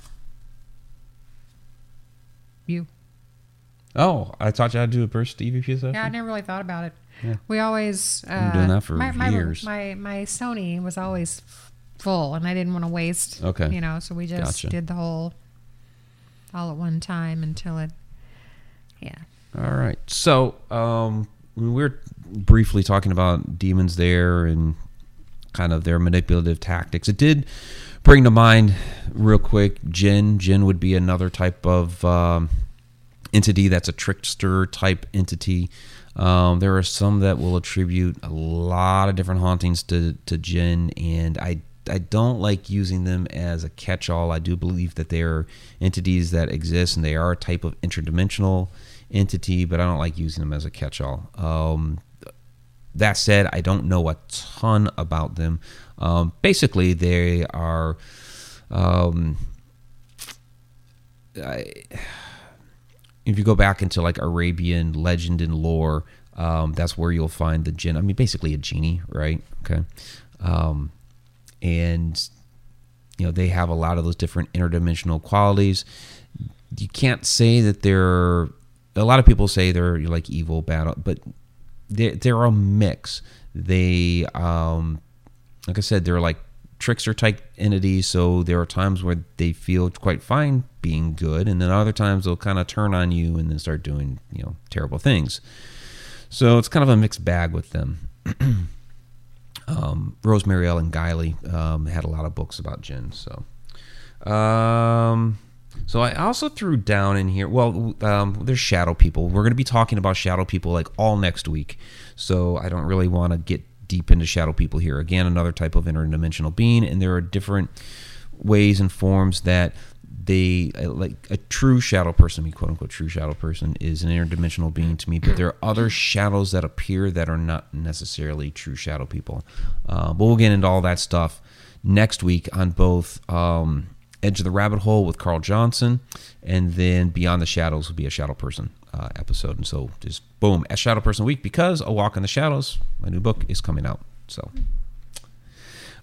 you. Oh, I thought you had to do a burst E V P session. Yeah, I never really thought about it. Yeah. We always. Uh, I've been doing that for my, my, years. My my Sony was always full, and I didn't want to waste. Okay. You know, so we just gotcha. Did the whole all at one time until it. Yeah. All right. So um, we were briefly talking about demons there and kind of their manipulative tactics. It did bring to mind real quick, Jinn. Jinn would be another type of um, entity that's a trickster type entity. Um, there are some that will attribute a lot of different hauntings to, to Jinn, and I I don't like using them as a catch-all. I do believe that they are entities that exist, and they are a type of interdimensional entity, but I don't like using them as a catch-all. Um, that said, I don't know a ton about them. Um, basically, they are... Um, I, if you go back into like Arabian legend and lore, um, that's where you'll find the jinn. I mean, basically a genie, right? Okay. Um, and, you know, they have a lot of those different interdimensional qualities. You can't say that they're... A lot of people say they're like evil, bad, but they're, they're a mix. They, um, like I said, they're like trickster-type entities, so there are times where they feel quite fine being good, and then other times they'll kind of turn on you and then start doing, you know, terrible things. So it's kind of a mixed bag with them. Um, Rosemary Ellen Guiley um, had a lot of books about Jinn. So, um, so I also threw down in here. Well, um, there's shadow people. We're going to be talking about shadow people like all next week. So I don't really want to get deep into shadow people here. Again, another type of interdimensional being, and there are different ways and forms that they like. A true shadow person, I mean, quote unquote, true shadow person is an interdimensional being to me, but there are other shadows that appear that are not necessarily true shadow people. Uh, but we'll get into all that stuff next week on both um, Edge of the Rabbit Hole with Carl Johnson, and then Beyond the Shadows will be a shadow person uh, episode. And so just boom, a shadow person week, because A Walk in the Shadows, my new book, is coming out. So.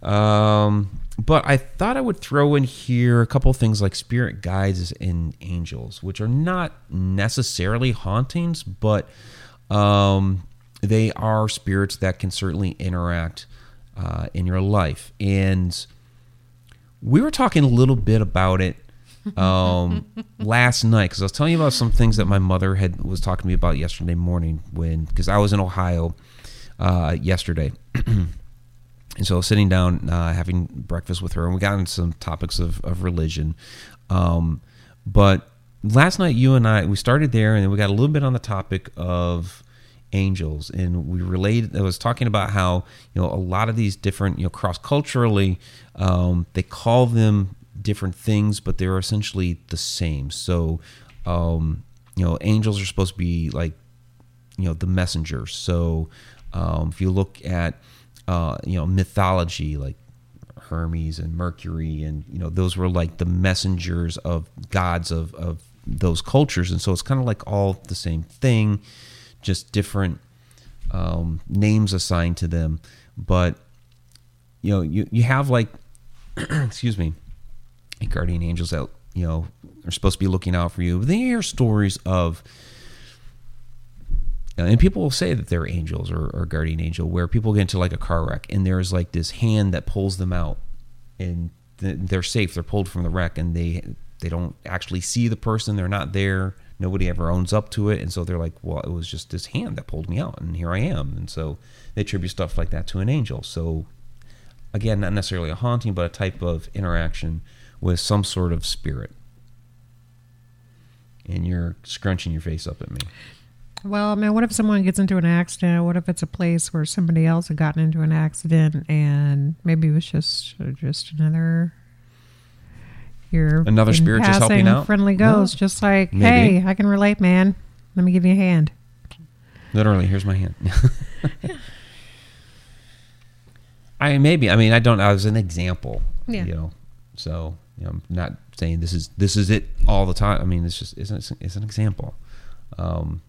Um, but I thought I would throw in here a couple things like spirit guides and angels, which are not necessarily hauntings, but um, they are spirits that can certainly interact uh, in your life. And we were talking a little bit about it um, last night, because I was telling you about some things that my mother had was talking to me about yesterday morning when, because I was in Ohio uh, yesterday. And so sitting down, uh, having breakfast with her, and we got into some topics of, of religion. Um, but last night, you and I, we started there, and then we got a little bit on the topic of angels. And we related, I was talking about how, you know, a lot of these different, you know, cross-culturally, um, they call them different things, but they're essentially the same. So, um, you know, angels are supposed to be like, you know, the messenger. So um, if you look at, Uh, you know, mythology like Hermes and Mercury, and you know, those were like the messengers of gods of, of those cultures, and so it's kind of like all the same thing, just different um, names assigned to them. But you know, you you have like, excuse me, guardian angels that you know are supposed to be looking out for you. But then you hear stories of. And people will say that they're angels or, or guardian angel, where people get into like a car wreck and there's like this hand that pulls them out, and they're safe. They're pulled from the wreck, and they they don't actually see the person. They're not there. nobody ever owns up to it. And so they're like, well, it was just this hand that pulled me out, and here I am. And so they attribute stuff like that to an angel. So again, not necessarily a haunting, but a type of interaction with some sort of spirit. And you're scrunching your face up at me. Well, I mean, what if someone gets into an accident? What if it's a place where somebody else had gotten into an accident, and maybe it was just just another your another spirit just helping out, friendly ghost, no. just like, maybe. Hey, I can relate, man. Let me give you a hand. Literally, here's my hand. I maybe I mean I don't. I was an example, yeah. you know. So you know, I'm not saying this is this is it all the time. I mean, it's just isn't it's an example. Um,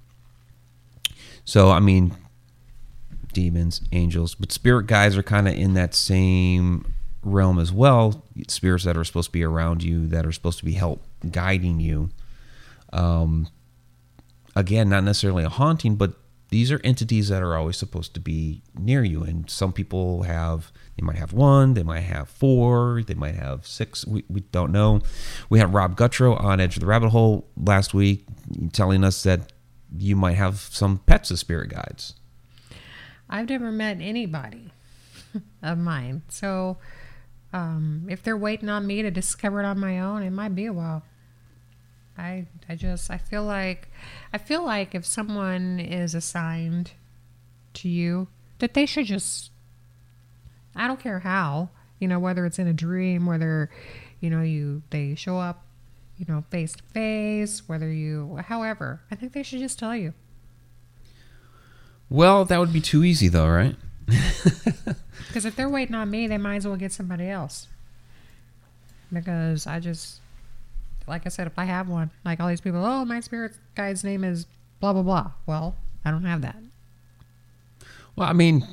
So, I mean, demons, angels, but spirit guides are kind of in that same realm as well. Spirits that are supposed to be around you, that are supposed to be help guiding you. Um, again, not necessarily a haunting, but these are entities that are always supposed to be near you. And some people have, they might have one, they might have four, they might have six. We, we don't know. We had Rob Gutrow on Edge of the Rabbit Hole last week telling us that you might have some pets as spirit guides. I've never met anybody of mine. So um, if they're waiting on me to discover it on my own, it might be a while. I I just, I feel like, I feel like if someone is assigned to you, that they should just, I don't care how, you know, whether it's in a dream, whether, you know, you, they show up, you know, face to face, whether you, however, I think they should just tell you. Well, that would be too easy though, right? Because if they're waiting on me, they might as well get somebody else. Because I just, like I said, if I have one, like all these people, oh, my spirit guide's name is blah, blah, blah. Well, I don't have that. Well, I mean,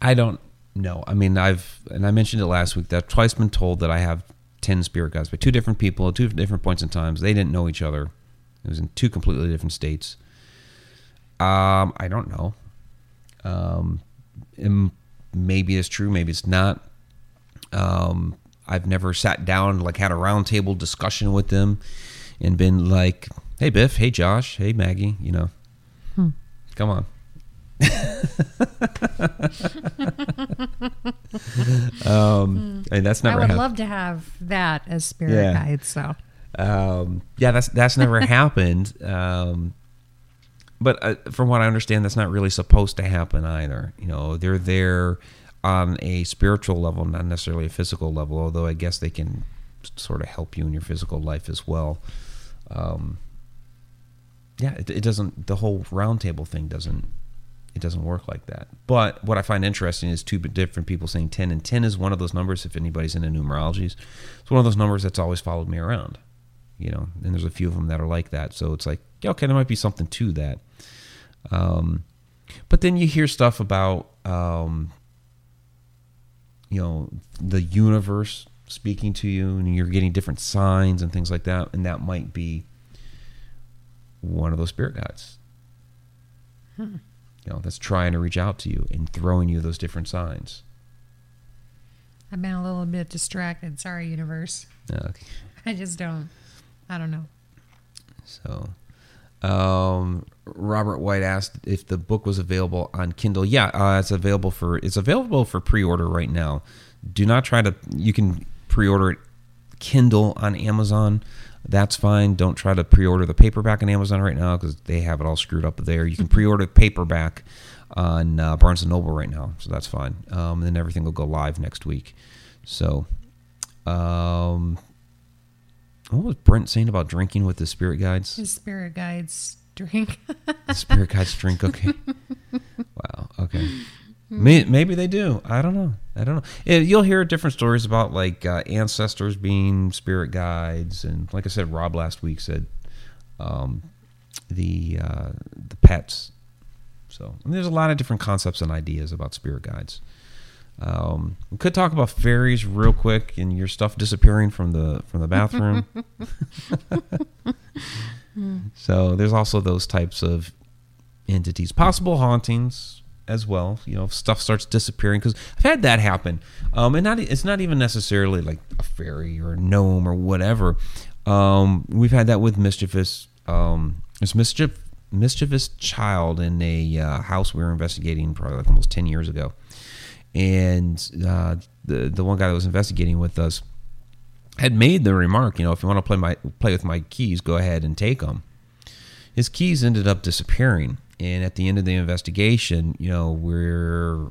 I don't know. I mean, I've, and I mentioned it last week, that I've twice been told that I have ten spirit guides by two different people at two different points in times. They didn't know each other. It was in two completely different states. Um, I don't know. Um, maybe it's true. Maybe it's not. Um, I've never sat down, like had a round table discussion with them and been like, hey, Biff, hey, Josh, hey, Maggie, you know, hmm. come on. um, and that's never. I would happened. love to have that as spirit yeah. guide. So, um, yeah, that's that's never happened. Um, but uh, from what I understand, that's not really supposed to happen either. You know, they're there on a spiritual level, not necessarily a physical level. Although I guess they can sort of help you in your physical life as well. Um, yeah, it, it doesn't. The whole roundtable thing doesn't. It doesn't work like that. But what I find interesting is two different people saying ten, and ten is one of those numbers, if anybody's into numerologies. It's one of those numbers that's always followed me around, you know, and there's a few of them that are like that. So it's like, yeah, okay, there might be something to that. Um, but then you hear stuff about, um, you know, the universe speaking to you, and you're getting different signs and things like that, and that might be one of those spirit guides. Hmm. You know, that's trying to reach out to you and throwing you those different signs. I've been a little bit distracted. Sorry, universe. Okay. I just don't. I don't know. So, um, Robert White asked if the book was available on Kindle. Yeah, uh, it's available for it's available for pre-order right now. Do not try to. You can pre-order it Kindle on Amazon. That's fine. Don't try to pre-order the paperback on Amazon right now because they have it all screwed up there. You can pre-order paperback on uh, Barnes and Noble right now, so that's fine. Um, and then everything will go live next week. So, um, what was Brent saying about drinking with the spirit guides? The spirit guides drink. The spirit guides drink, okay. Wow, okay. Maybe they do. I don't know. I don't know. You'll hear different stories about like uh, ancestors being spirit guides, and like I said, Rob last week said um, the uh, the pets. So I mean, there's a lot of different concepts and ideas about spirit guides. Um, we could talk about fairies real quick and your stuff disappearing from the from the bathroom. So there's also those types of entities, possible hauntings. As well, you know, stuff starts disappearing because I've had that happen, um, and not it's not even necessarily like a fairy or a gnome or whatever. Um, we've had that with mischievous. Um, it's mischief, mischievous child in a uh, house we were investigating probably like almost ten years ago, and uh, the the one guy that was investigating with us had made the remark, you know, if you want to play my play with my keys, go ahead and take them. His keys ended up disappearing, and at the end of the investigation, you know, we're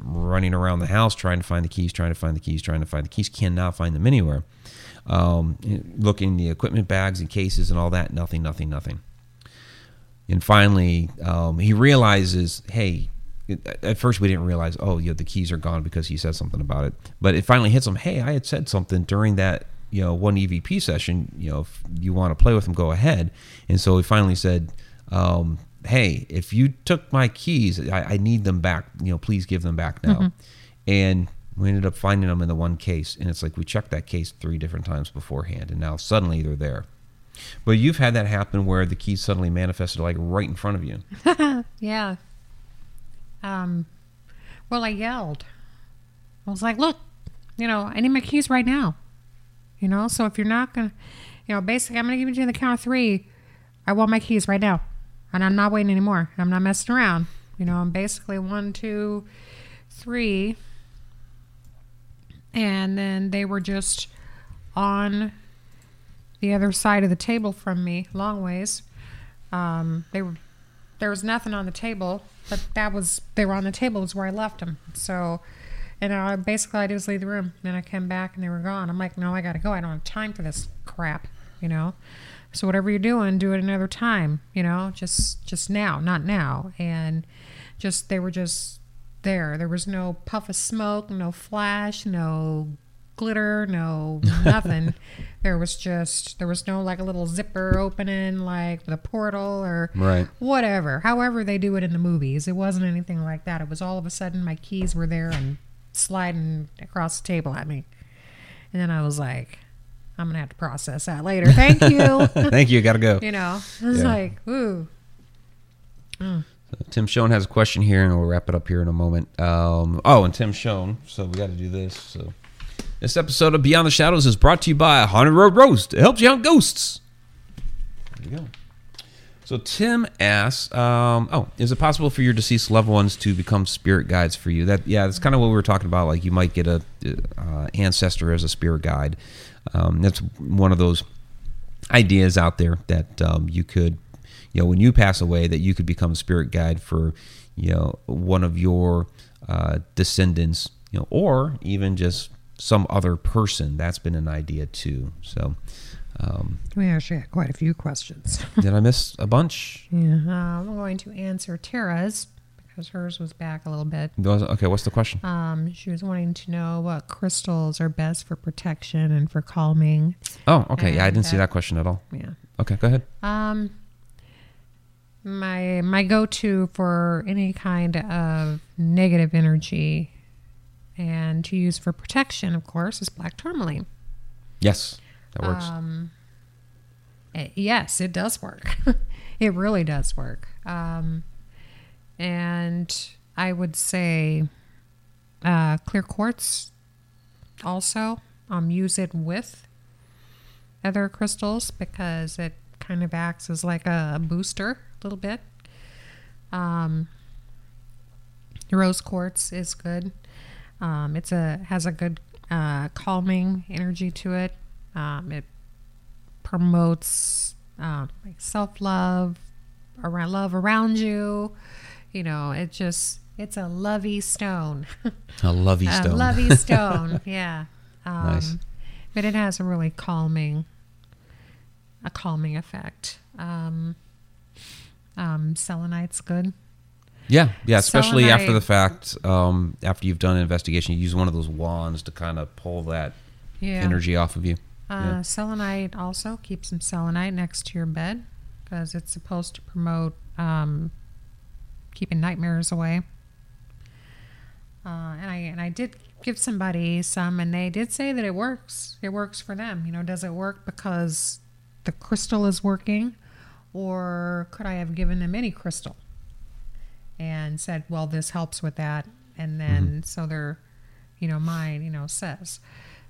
running around the house trying to find the keys, trying to find the keys, trying to find the keys, cannot find them anywhere. Um, looking in the equipment bags and cases and all that, nothing, nothing, nothing. And finally, um, he realizes, hey, at first we didn't realize, oh, yeah, the keys are gone because he said something about it. But it finally hits him, hey, I had said something during that, you know, one E V P session, you know, if you want to play with them, go ahead. And so he finally said, um, hey, if you took my keys, I, I need them back, you know, please give them back now. Mm-hmm. And we ended up finding them in the one case. And it's like, we checked that case three different times beforehand, and now suddenly they're there. But you've had that happen where the keys suddenly manifested like right in front of you. Yeah. Um, well, I yelled. I was like, look, you know, I need my keys right now. You know, so if you're not going to, you know, basically, I'm going to give you to the count of three. I want my keys right now. And I'm not waiting anymore. I'm not messing around. You know, I'm basically one, two, three. And then they were just on the other side of the table from me, long ways. Um, they were, there was nothing on the table, but that was, they were on the table is where I left them. So, and I basically, all I do is leave the room, and I came back and they were gone. I'm like, no, I gotta go. I don't have time for this crap, you know? So whatever you're doing, do it another time, you know, just, just now, not now. And just, they were just there. There was no puff of smoke, no flash, no glitter, no nothing. There was just, there was no like a little zipper opening, like the portal or right. whatever, however they do it in the movies. It wasn't anything like that. It was all of a sudden my keys were there and sliding across the table at me. And then I was like, I'm going to have to process that later. Thank you. Thank you. Got to go. You know, I was yeah. like, ooh. Mm. So Tim Schoen has a question here, and we'll wrap it up here in a moment. Um, oh, and Tim Schoen. So we got to do this. So this episode of Beyond the Shadows is brought to you by Haunted Road Roast. It helps you hunt ghosts. There you go. So Tim asks, um, oh, is it possible for your deceased loved ones to become spirit guides for you? That Yeah, that's kind of what we were talking about. Like you might get a uh, ancestor as a spirit guide. Um, that's one of those ideas out there that um, you could, you know, when you pass away, that you could become a spirit guide for, you know, one of your uh, descendants, you know, or even just some other person. That's been an idea too. So um, we actually had quite a few questions. Did I miss a bunch? Yeah, uh, I'm going to answer Tara's because hers was back a little bit. Okay, what's the question? Um, she was wanting to know what crystals are best for protection and for calming. Oh, okay. Yeah, I didn't that, see that question at all. Yeah. Okay, go ahead. Um, my my go-to for any kind of negative energy and to use for protection, of course, is black tourmaline. Yes, that works. Um, it, yes, it does work. It really does work. Um. And I would say uh, clear quartz also. Um, use it with other crystals because it kind of acts as like a booster a little bit. Um, rose quartz is good. Um, it's a has a good uh, calming energy to it. Um, it promotes uh, like self-love, around love around you. You know, it just, it's a lovey stone. A lovey stone. A lovey stone, yeah. Um, nice. But it has a really calming, a calming effect. Um, um, selenite's good. Yeah, yeah, especially Selenite, after the fact, um, after you've done an investigation, you use one of those wands to kind of pull that yeah. energy off of you. Uh, yeah. Selenite also, keep some selenite next to your bed because it's supposed to promote... Um, keeping nightmares away. Uh, and I and I did give somebody some, and they did say that it works. It works for them. You know, does it work because the crystal is working, or could I have given them any crystal and said, well, this helps with that, and then mm-hmm. so they're, you know, mine, you know, says.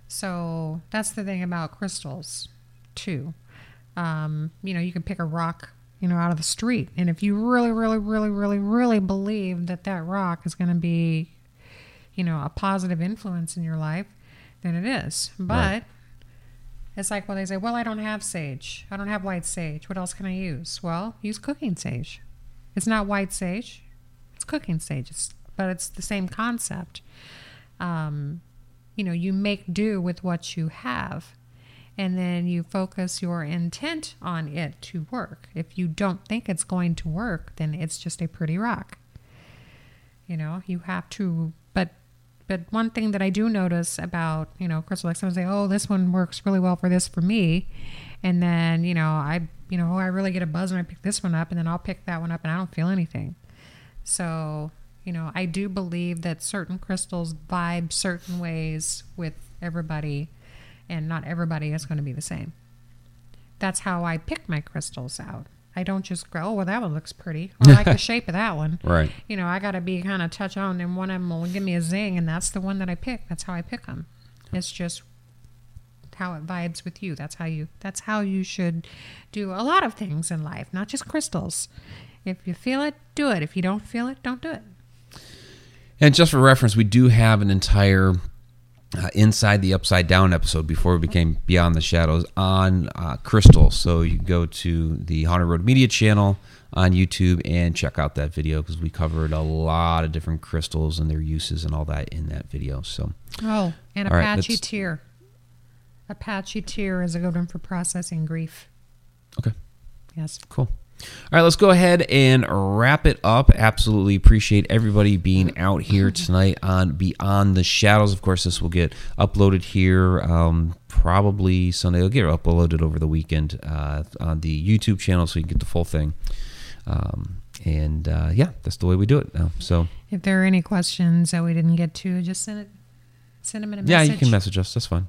So that's the thing about crystals. too. Um, you know, you can pick a rock, you know, out of the street. And if you really, really, really, really, really believe that that rock is going to be, you know, a positive influence in your life, then it is. But right. It's like, well, they say, well, I don't have sage. I don't have white sage. What else can I use? Well, use cooking sage. It's not white sage. It's cooking sage. It's, but it's the same concept. Um, you know, you make do with what you have. And then you focus your intent on it to work. If you don't think it's going to work, then it's just a pretty rock. You know, you have to, but but one thing that I do notice about, you know, crystal, like someone say, oh, this one works really well for this for me. And then, you know, I, you know, I really get a buzz when I pick this one up, and then I'll pick that one up and I don't feel anything. So, you know, I do believe that certain crystals vibe certain ways with everybody. And not everybody is going to be the same. That's how I pick my crystals out. I don't just go, oh, well, that one looks pretty. I like the shape of that one. Right. You know, I got to be kind of touch on, and one of them will give me a zing, and that's the one that I pick. That's how I pick them. It's just how it vibes with you. That's how you, that's how you should do a lot of things in life, not just crystals. If you feel it, do it. If you don't feel it, don't do it. And just for reference, we do have an entire... Uh, Inside the Upside Down episode before we became Beyond the Shadows on uh, crystals. So you can go to the Honor Road Media channel on YouTube and check out that video, because we covered a lot of different crystals and their uses and all that in that video. So oh, and all Apache right, Tear. Apache Tear is a good one for processing grief. Okay. Yes. Cool. All right, let's go ahead and wrap it up. Absolutely appreciate everybody being out here tonight on Beyond the Shadows. Of course, this will get uploaded here um, probably Sunday. It'll get uploaded over the weekend uh, on the YouTube channel, so you can get the full thing. Um, and, uh, yeah, that's the way we do it now. So, if there are any questions that we didn't get to, just send, it, send them in a message. Yeah, you can message us. That's fine.